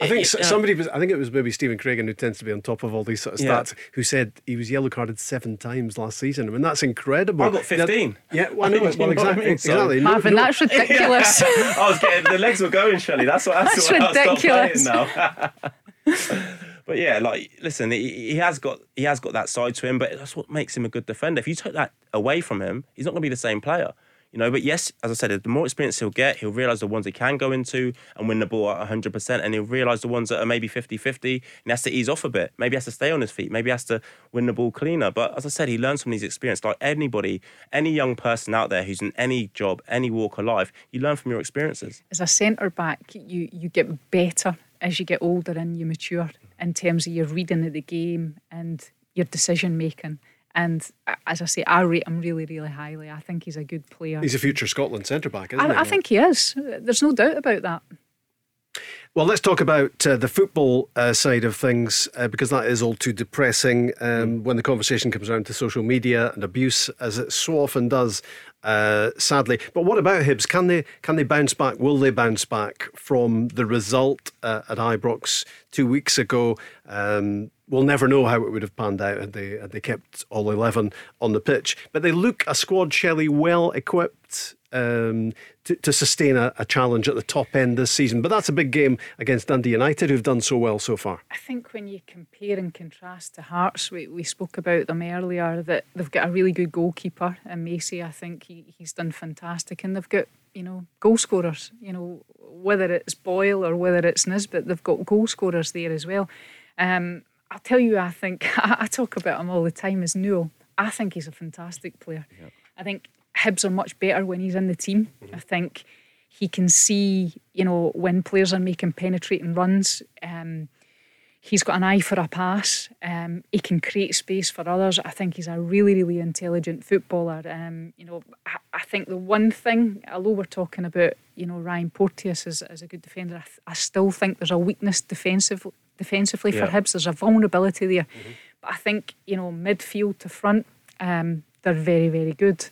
I think it was maybe Stephen Craig, who tends to be on top of all these sort of stats, who said he was yellow carded 7 times last season. I mean, that's incredible. I got 15. Yeah, well, I know. Well, exactly. Marvin, that's ridiculous. I was getting the legs were going, Shelley. That's ridiculous. I stopped playing now. But yeah, like listen, he has got that side to him, but that's what makes him a good defender. If you took that away from him, he's not going to be the same player. You know, but yes, as I said, the more experience he'll get, he'll realise the ones he can go into and win the ball at 100%, and he'll realise the ones that are maybe 50-50, and he has to ease off a bit. Maybe he has to stay on his feet. Maybe he has to win the ball cleaner. But as I said, he learns from these experiences. Like anybody, any young person out there who's in any job, any walk of life, you learn from your experiences. As a centre-back, you get better as you get older and you mature in terms of your reading of the game and your decision-making. And as I say, I rate him really, really highly. I think he's a good player. He's a future Scotland centre-back, isn't he? I think he is. There's no doubt about that. Well, let's talk about the football side of things because that is all too depressing when the conversation comes around to social media and abuse, as it so often does, sadly. But what about Hibs? Can they bounce back? Will they bounce back from the result at Ibrox 2 weeks ago? We'll never know how it would have panned out had they kept all 11 on the pitch. But they look a squad, Shelley, well equipped to sustain a challenge at the top end this season. But that's a big game against Dundee United, who've done so well so far. I think when you compare and contrast to Hearts, we spoke about them earlier, that they've got a really good goalkeeper and Macey. I think he's done fantastic, and they've got, you know, goal scorers. You know, whether it's Boyle or whether it's Nisbet, they've got goal scorers there as well. I'll tell you, I think, I talk about him all the time as Newell. I think he's a fantastic player. Yep. I think Hibs are much better when he's in the team. Mm-hmm. I think he can see, you know, when players are making penetrating runs. He's got an eye for a pass. He can create space for others. I think he's a really, really intelligent footballer. You know, I think the one thing, although we're talking about, you know, Ryan Porteous as a good defender, I still think there's a weakness defensively for Hibs. There's a vulnerability there. Mm-hmm. But I think, you know, midfield to front, they're very, very good.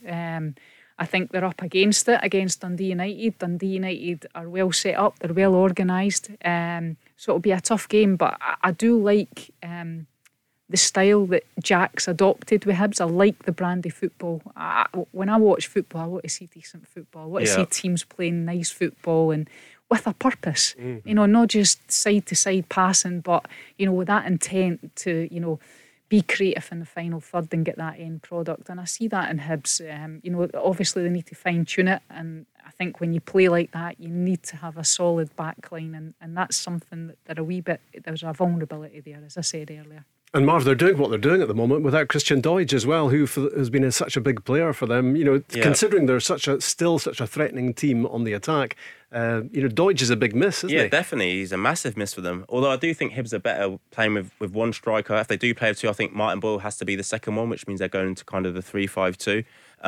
I think they're up against it against Dundee United. Dundee United are well set up. They're well organised. So it'll be a tough game. But I do like the style that Jack's adopted with Hibs. I like the brand of football. When I watch football, I want to see decent football. I want to see teams playing nice football and with a purpose, mm-hmm. you know, not just side to side passing, but, you know, with that intent to, you know, be creative in the final third and get that end product. And I see that in Hibs. You know, obviously they need to fine tune it, and I think when you play like that, you need to have a solid back line, and that's something that they're a wee bit, there's a vulnerability there, as I said earlier. And Marv, they're doing what they're doing at the moment without Christian Doidge as well, who has been such a big player for them. You know, considering they're such a threatening team on the attack, Doidge is a big miss, isn't he? Yeah, definitely. He's a massive miss for them. Although I do think Hibs are better playing with one striker. If they do play with two, I think Martin Boyle has to be the second one, which means they're going to kind of the 3-5-2.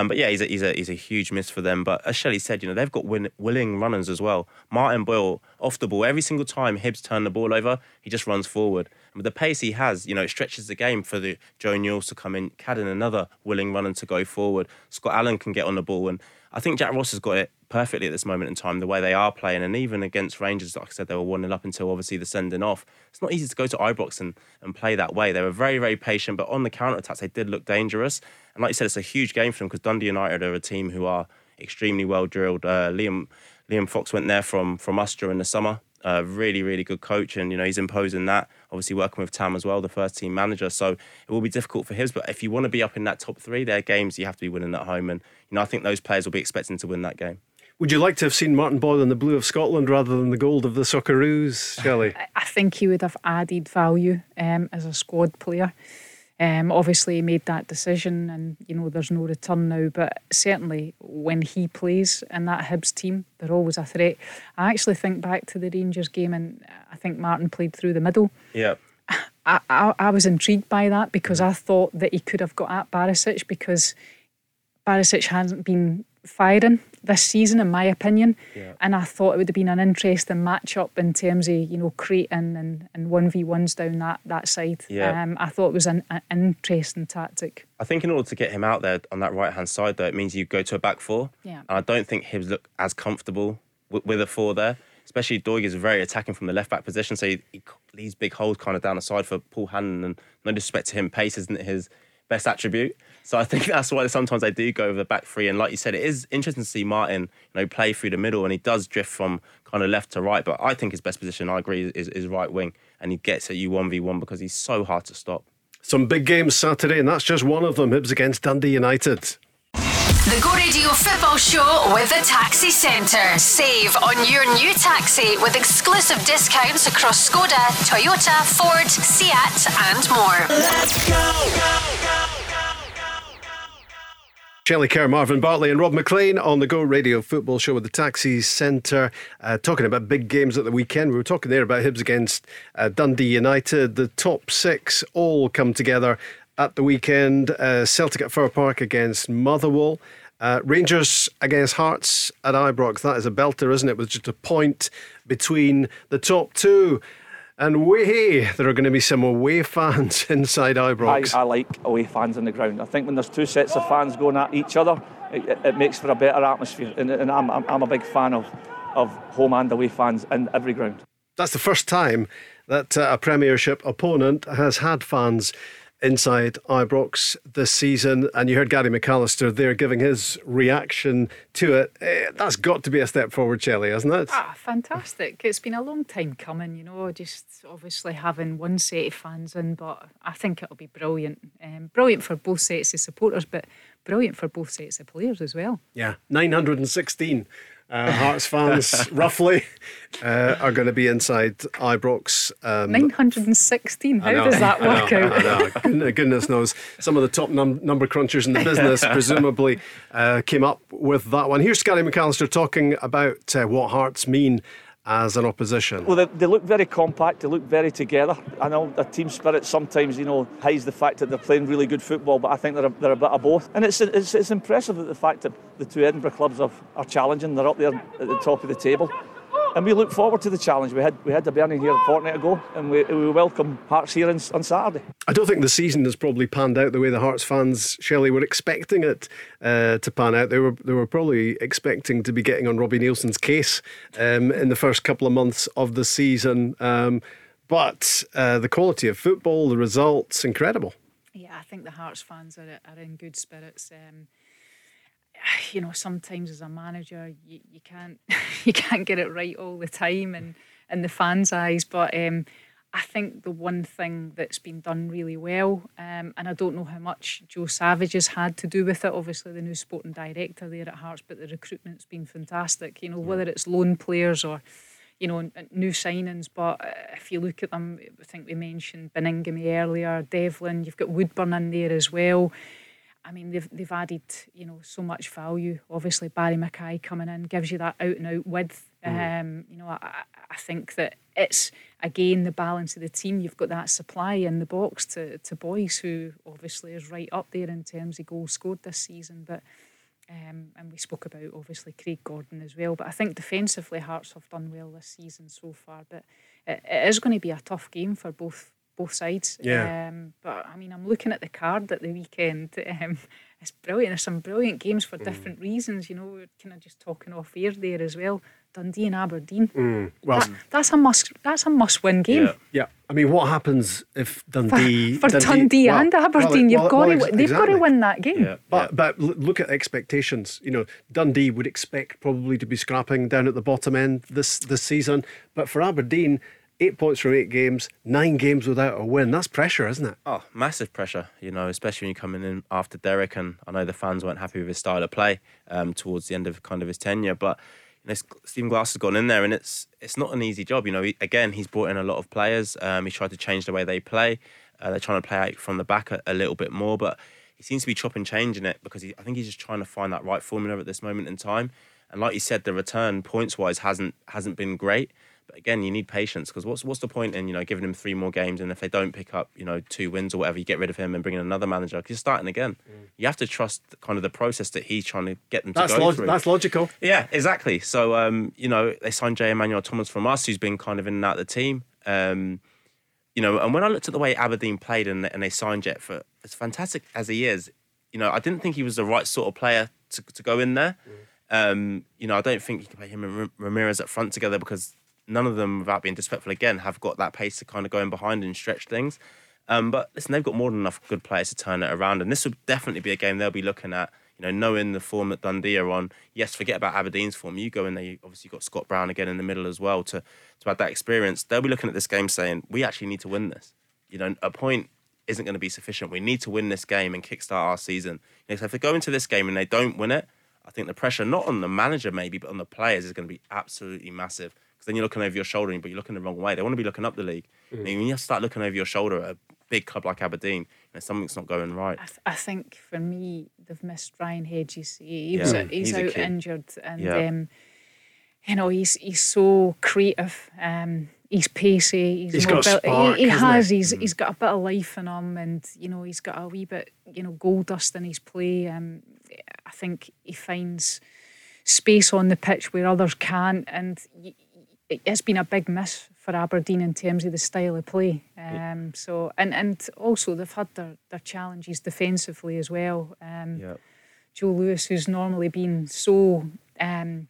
But yeah, he's a huge miss for them. But as Shelley said, they've got willing runners as well. Martin Boyle, off the ball, every single time Hibbs turn the ball over, he just runs forward. And with the pace he has, it stretches the game for the Joe Newells to come in, Cadden another willing runner to go forward. Scott Allen can get on the ball. And I think Jack Ross has got it perfectly at this moment in time, the way they are playing. And even against Rangers, like I said, they were 1-0 up until obviously the sending off. It's not easy to go to Ibrox and play that way. They were very, very patient, but on the counter-attacks, they did look dangerous. And like you said, it's a huge game for them because Dundee United are a team who are extremely well-drilled. Liam Fox went there from us during the summer. Really, really good coach, and he's imposing that. Obviously working with Tam as well, the first team manager. So it will be difficult for Hibs, but if you want to be up in that top three, their games you have to be winning at home, and I think those players will be expecting to win that game. Would you like to have seen Martin Boyle in the blue of Scotland rather than the gold of the Socceroos, Shelley? I think he would have added value as a squad player. Obviously he made that decision, and there's no return now, but certainly when he plays in that Hibs team, they're always a threat. I actually think back to the Rangers game, and I think Martin played through the middle. Yeah, I was intrigued by that because I thought that he could have got at Barisic, because Barisic hasn't been firing this season, in my opinion. Yeah. And I thought it would have been an interesting match-up in terms of, creating and 1v1s down that side. Yeah. I thought it was an interesting tactic. I think in order to get him out there on that right-hand side, though, it means you go to a back four. Yeah. And I don't think Hibbs look as comfortable with a four there, especially Doig is very attacking from the left-back position, so he leaves big holes kind of down the side for Paul Hannon, and no disrespect to him, pace isn't his best attribute. So I think that's why sometimes they do go over the back three. And like you said, it is interesting to see Martin, play through the middle, and he does drift from kind of left to right. But I think his best position, I agree, is right wing, and he gets at you 1v1 because he's so hard to stop. Some big games Saturday, and that's just one of them. Hibs against Dundee United. The Go Radio Football Show with the Taxi Centre. Save on your new taxi with exclusive discounts across Skoda, Toyota, Ford, Seat and more. Let's go, go. Shelley Kerr, Marvin Bartley and Rob McLean on the Go Radio Football Show with the Taxi Centre. Talking about big games at the weekend. We were talking there about Hibs against Dundee United. The top six all come together at the weekend. Celtic at Fir Park against Motherwell, Rangers against Hearts at Ibrox. That is a belter, isn't it, with just a point between the top two. And there are going to be some away fans inside Ibrox. I like away fans on the ground. I think when there's two sets of fans going at each other, it makes for a better atmosphere, and I'm a big fan of home and away fans in every ground. That's the first time that a Premiership opponent has had fans inside Ibrox this season, and you heard Gary McAllister there giving his reaction to it. That's got to be a step forward, Shelley, hasn't it? Ah, fantastic. It's been a long time coming, just obviously having one set of fans in, but I think it'll be brilliant. Brilliant for both sets of supporters, but brilliant for both sets of players as well. Yeah, 916 Hearts fans roughly are going to be inside Ibrox. 916, how does that work out? Goodness knows. Some of the top number crunchers in the business presumably came up with that one. Here's Gary McAllister talking about what Hearts mean as an opposition. Well, they look very compact, they look very together. I know the team spirit sometimes, hides the fact that they're playing really good football, but I think they're a bit of both. And it's impressive that the fact that the two Edinburgh clubs are challenging, they're up there at the top of the table. And we look forward to the challenge. We had the Burnie here a fortnight ago, and we welcome Hearts here on Saturday. I don't think the season has probably panned out the way the Hearts fans, Shelley, were expecting it to pan out. They were probably expecting to be getting on Robbie Nielsen's case in the first couple of months of the season. But the quality of football, the results, incredible. Yeah, I think the Hearts fans are in good spirits. Sometimes as a manager you can't get it right all the time in the fans' eyes, but I think the one thing that's been done really well, and I don't know how much Joe Savage has had to do with it, obviously the new sporting director there at Hearts, but the recruitment's been fantastic, whether it's loan players or new signings. But if you look at them, I think we mentioned Baningime earlier, Devlin, you've got Woodburn in there as well. I mean, they've added, so much value. Obviously, Barrie McKay coming in gives you that out-and-out width. I think that it's, again, the balance of the team. You've got that supply in the box to Boyce, who obviously is right up there in terms of goals scored this season. But and we spoke about, obviously, Craig Gordon as well. But I think defensively, Hearts have done well this season so far. But it is going to be a tough game for both sides. Yeah. But, I mean, I'm looking at the card at the weekend. It's brilliant. There's some brilliant games for different reasons. You know, we're kind of just talking off air there as well. Dundee and Aberdeen. Well, that's a must-win game. Yeah. I mean, what happens if Dundee... For Dundee and Aberdeen, they've got to win that game. Yeah. But look at expectations. You know, Dundee would expect probably to be scrapping down at the bottom end this season. But for Aberdeen, 8 points from 8 games, 9 games without a win. That's pressure, isn't it? Oh, massive pressure, you know, especially when you're coming in after Derek. And I know the fans weren't happy with his style of play towards the end of kind of his tenure, but... Stephen Glass has gone in there, and it's not an easy job. You know, he's brought in a lot of players. He's tried to change the way they play. They're trying to play out from the back a little bit more, but he seems to be chopping, changing it because I think he's just trying to find that right formula at this moment in time. And like you said, the return points wise hasn't been great. But again, you need patience because what's the point in giving him 3 more games, and if they don't pick up 2 wins or whatever, you get rid of him and bring in another manager because you're starting again. You have to trust kind of the process that he's trying to get them to go through. That's logical. Yeah, exactly. So they signed J. Emmanuel Thomas from us, who's been kind of in and out of the team. And when I looked at the way Aberdeen played and they signed Jet for as fantastic as he is, I didn't think he was the right sort of player to go in there. I don't think you can play him and Ramirez up front together because none of them, without being disrespectful again, have got that pace to kind of go in behind and stretch things. But listen, they've got more than enough good players to turn it around. And this will definitely be a game they'll be looking at, knowing the form that Dundee are on. Yes, forget about Aberdeen's form. You go in there, obviously you've got Scott Brown again in the middle as well to add that experience. They'll be looking at this game saying, we actually need to win this. A point isn't going to be sufficient. We need to win this game and kickstart our season. So if they go into this game and they don't win it, I think the pressure, not on the manager maybe, but on the players, is going to be absolutely massive. Then you're looking over your shoulder, but you're looking the wrong way. They want to be looking up the league. And when you start looking over your shoulder at a big club like Aberdeen, something's not going right. I think, for me, they've missed Ryan Hedges. He's out injured. And, he's so creative. He's pacey. He's got a spark, he's got a bit of life in him, and, he's got a wee bit, gold dust in his play. I think he finds space on the pitch where others can't, and... It's been a big miss for Aberdeen in terms of the style of play. So and also they've had their challenges defensively as well. Joe Lewis, who's normally been so, he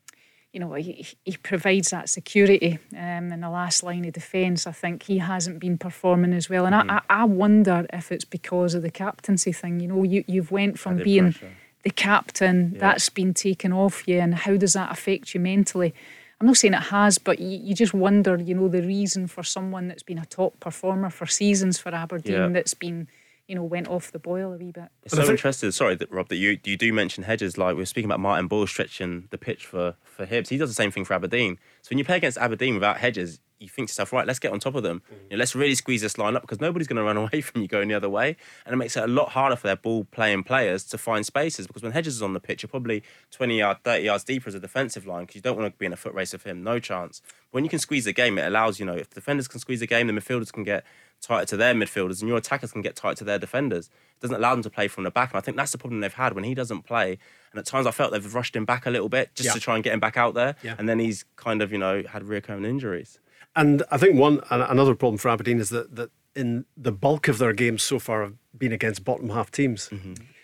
provides that security in the last line of defence. I think he hasn't been performing as well, and I wonder if it's because of the captaincy thing. You've went from being the captain, that's been taken off you, and how does that affect you mentally? I'm not saying it has, but you just wonder, the reason for someone that's been a top performer for seasons for Aberdeen that's been, went off the boil a wee bit. It's so interesting, sorry, Rob, that you do mention Hedges. Like, we were speaking about Martin Boyle stretching the pitch for Hibs. He does the same thing for Aberdeen. So when you play against Aberdeen without Hedges, you think to yourself, right, let's get on top of them. Let's really squeeze this line up because nobody's going to run away from you going the other way. And it makes it a lot harder for their ball-playing players to find spaces because when Hedges is on the pitch, you're probably 20 yards, 30 yards deeper as a defensive line because you don't want to be in a foot race with him, no chance. But when you can squeeze the game, it allows, if the defenders can squeeze the game, the midfielders can get tighter to their midfielders and your attackers can get tighter to their defenders. It doesn't allow them to play from the back. And I think that's the problem they've had when he doesn't play. And at times I felt they've rushed him back a little bit just to try and get him back out there. Yeah. And then he's kind of, had recurring injuries. And I think another problem for Aberdeen is that in the bulk of their games so far have been against bottom half teams.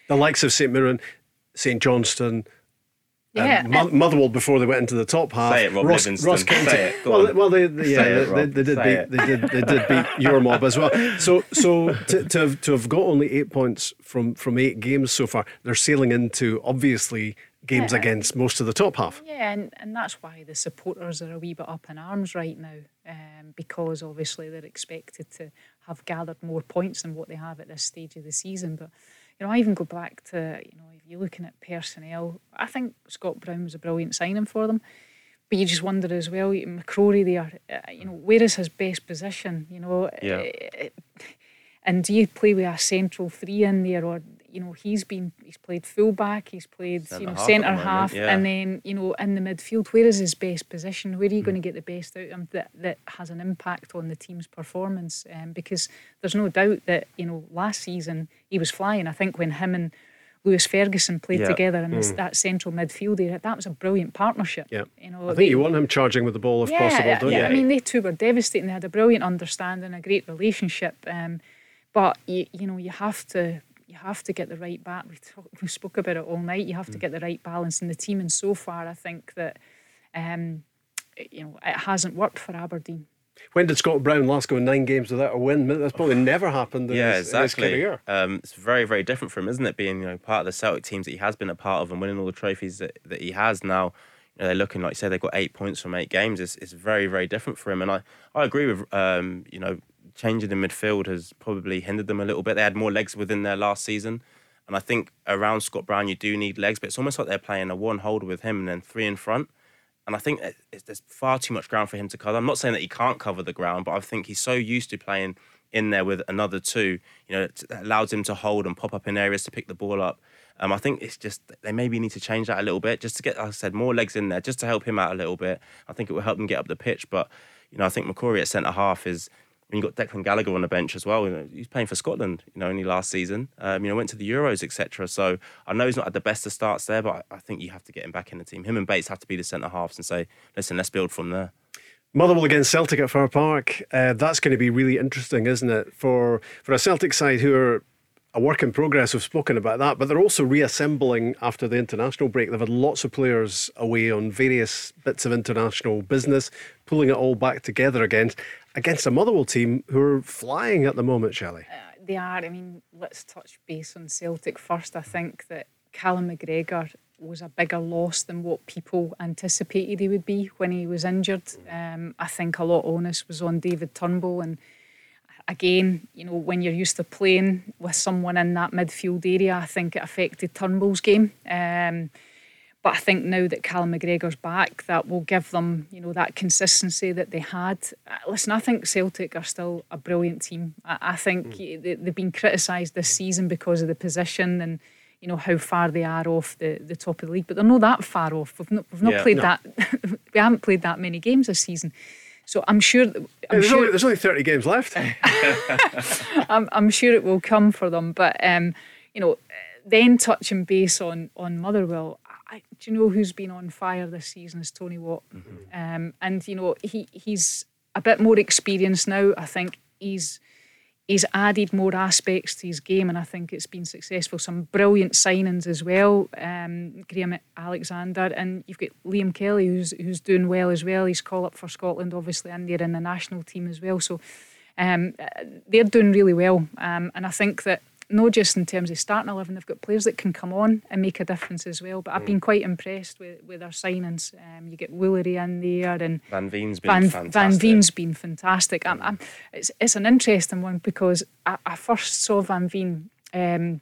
The likes of St Mirren, St Johnstone, Motherwell before they went into the top half. Say it, Rob Livingston. Ross County. Say it. Well, they did beat your mob as well. So to have got only 8 points from 8 games so far, they're sailing into obviously games against most of the top half. Yeah, and that's why the supporters are a wee bit up in arms right now, because obviously they're expected to have gathered more points than what they have at this stage of the season. But, I even go back to, if you're looking at personnel, I think Scott Brown was a brilliant signing for them. But you just wonder as well, McCrory there, where is his best position? And do you play with a central three in there, or you know, he's played fullback, he's played centre half, and then, you know, in the midfield, where is his best position? Where are you going to get the best out of him that has an impact on the team's performance? Because there's no doubt that, you know, last season he was flying. I think when him and Lewis Ferguson played together in that central midfield area, that was a brilliant partnership. Yeah. You know, I think you want him charging with the ball if possible, don't you? I mean, they two were devastating. They had a brilliant understanding, a great relationship. But you know, you have to get the right balance. We spoke about it all night. You have to get the right balance in the team, and so far, I think that you know, it hasn't worked for Aberdeen. When did Scott Brown last go 9 games without a win? That's probably never happened in his career. It's very, very different for him, isn't it? Being, you know, part of the Celtic teams that he has been a part of and winning all the trophies that he has now. You know, they're looking, like you say, they've got 8 points from 8 games. It's very, very different for him. And I agree with, you know, changing the midfield has probably hindered them a little bit. They had more legs within their last season. And I think around Scott Brown, you do need legs, but it's almost like they're playing a one holder with him and then 3 in front. And I think there's far too much ground for him to cover. I'm not saying that he can't cover the ground, but I think he's so used to playing in there with another 2. You know, it allows him to hold and pop up in areas to pick the ball up. I think it's just, they maybe need to change that a little bit just to get, like I said, more legs in there, just to help him out a little bit. I think it will help him get up the pitch. But, you know, I think McCrory at centre-half is... You've got Declan Gallagher on the bench as well. You know, he's playing for Scotland, you know, only last season. You know, went to the Euros, etc. So I know he's not had the best of starts there, but I think you have to get him back in the team. Him and Bates have to be the centre-halves and say, listen, let's build from there. Motherwell against Celtic at Fir Park. That's going to be really interesting, isn't it? For a Celtic side who are a work in progress, we've spoken about that, but they're also reassembling after the international break. They've had lots of players away on various bits of international business, pulling it all back together against a Motherwell team who are flying at the moment, Shelley. They are. I mean, let's touch base on Celtic first. I think that Callum McGregor was a bigger loss than what people anticipated he would be when he was injured. I think a lot of onus was on David Turnbull, and again, you know, when you're used to playing with someone in that midfield area, I think it affected Turnbull's game. But I think now that Callum McGregor's back, that will give them, you know, that consistency that they had. Listen, I think Celtic are still a brilliant team. I think they've been criticised this season because of the position and, you know, how far they are off the top of the league. But they're not that far off. We haven't played that many games this season. So I'm sure... there's only 30 games left. I'm sure it will come for them. But, you know, then touching base on Motherwell... do you know who's been on fire this season is Tony Watt. And, you know, he's a bit more experienced now. I think he's added more aspects to his game, and I think it's been successful. Some brilliant signings as well. Graham Alexander, and you've got Liam Kelly who's doing well as well. He's called up for Scotland, obviously, and they're in the national team as well. So they're doing really well. And I think that not just in terms of starting 11, they've got players that can come on and make a difference as well. But I've been quite impressed with their signings. You get Woolery in there, and Van Veen's been fantastic. It's an interesting one because I first saw Van Veen in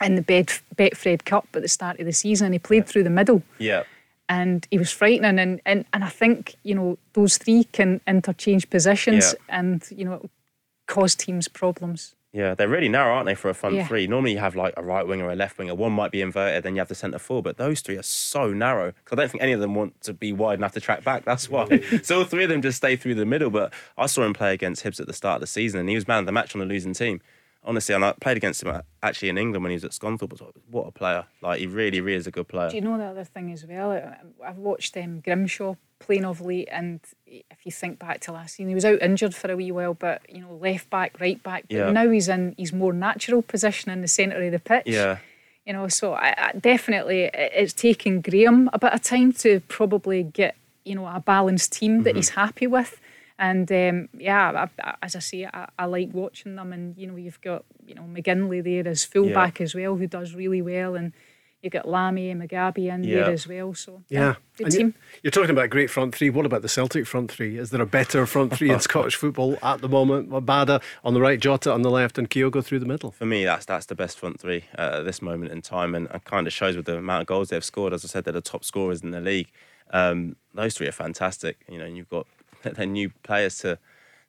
the Betfred Cup at the start of the season, and he played through the middle. Yeah. And he was frightening, and I think, you know, those three can interchange positions, and, you know, it'll cause teams problems. Yeah, they're really narrow, aren't they, for a front three? Normally you have like a right winger, a left winger, one might be inverted, then you have the centre four, but those three are so narrow because I don't think any of them want to be wide enough to track back, that's why. So all three of them just stay through the middle. But I saw him play against Hibs at the start of the season, and he was man of the match on a losing team. Honestly, and I played against him actually in England when he was at Scunthorpe. What a player. Like, he really, really is a good player. Do you know the other thing as well? I've watched Grimshaw playing of late, and if you think back to last season, he was out injured for a wee while, but, you know, left back, right back. But now he's in his more natural position in the centre of the pitch. Yeah. You know, so I definitely, it's taken Graham a bit of time to probably get, you know, a balanced team that he's happy with. And as I say, I like watching them. And, you know, you've got, you know, McGinley there as fullback as well, who does really well, and you got Lamy and Mugabe in there as well. So good team. You're talking about a great front three. What about the Celtic front three? Is there a better front three in Scottish football at the moment? Wabada on the right, Jota on the left, and Kyogo through the middle. For me, that's the best front three at this moment in time, and it kind of shows with the amount of goals they've scored. As I said, they're the top scorers in the league. Those three are fantastic. You know, and you've got their new players to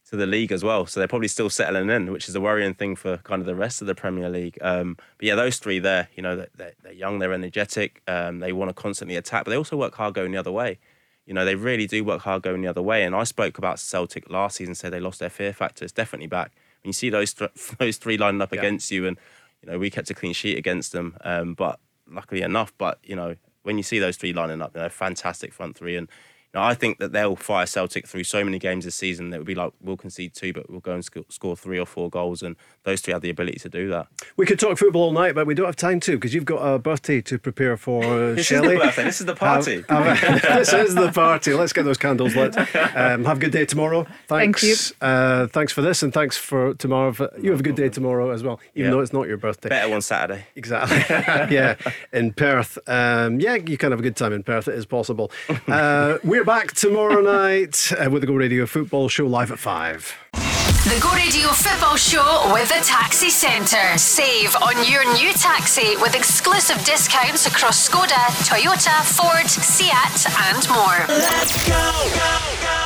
to the league as well. So they're probably still settling in, which is a worrying thing for kind of the rest of the Premier League. But yeah, those three there, you know, they're young, they're energetic, they want to constantly attack, but they also work hard going the other way. You know, they really do work hard going the other way. And I spoke about Celtic last season, said they lost their fear factor. It's definitely back. When you see those three lining up against you, and, you know, we kept a clean sheet against them, but luckily enough. But, you know, when you see those three lining up, they're a fantastic front three. And, you know, I think that they'll fire Celtic through so many games this season that it would be like, we'll concede two, but we'll go and score three or four goals, and those three have the ability to do that. We could talk football all night, but we don't have time to, because you've got a birthday to prepare for, Shelley. This is the party. This is the party. Let's get those candles lit. Have a good day tomorrow. Thanks. Thank you. Thanks for this, and thanks for tomorrow. You have a good day tomorrow as well, even though it's not your birthday. Better one Saturday. Exactly. Yeah, in Perth. Yeah, you can have a good time in Perth. It is possible. We're back tomorrow night with the Go Radio Football Show live at 5. The Go Radio Football Show with the Taxi Centre. Save on your new taxi with exclusive discounts across Skoda, Toyota, Ford, Seat and more. Let's go, go, go, go, go.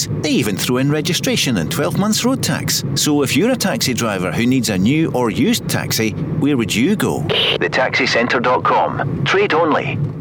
They even throw in registration and 12 months road tax. So if you're a taxi driver who needs a new or used taxi, where would you go? TheTaxiCentre.com. Trade only.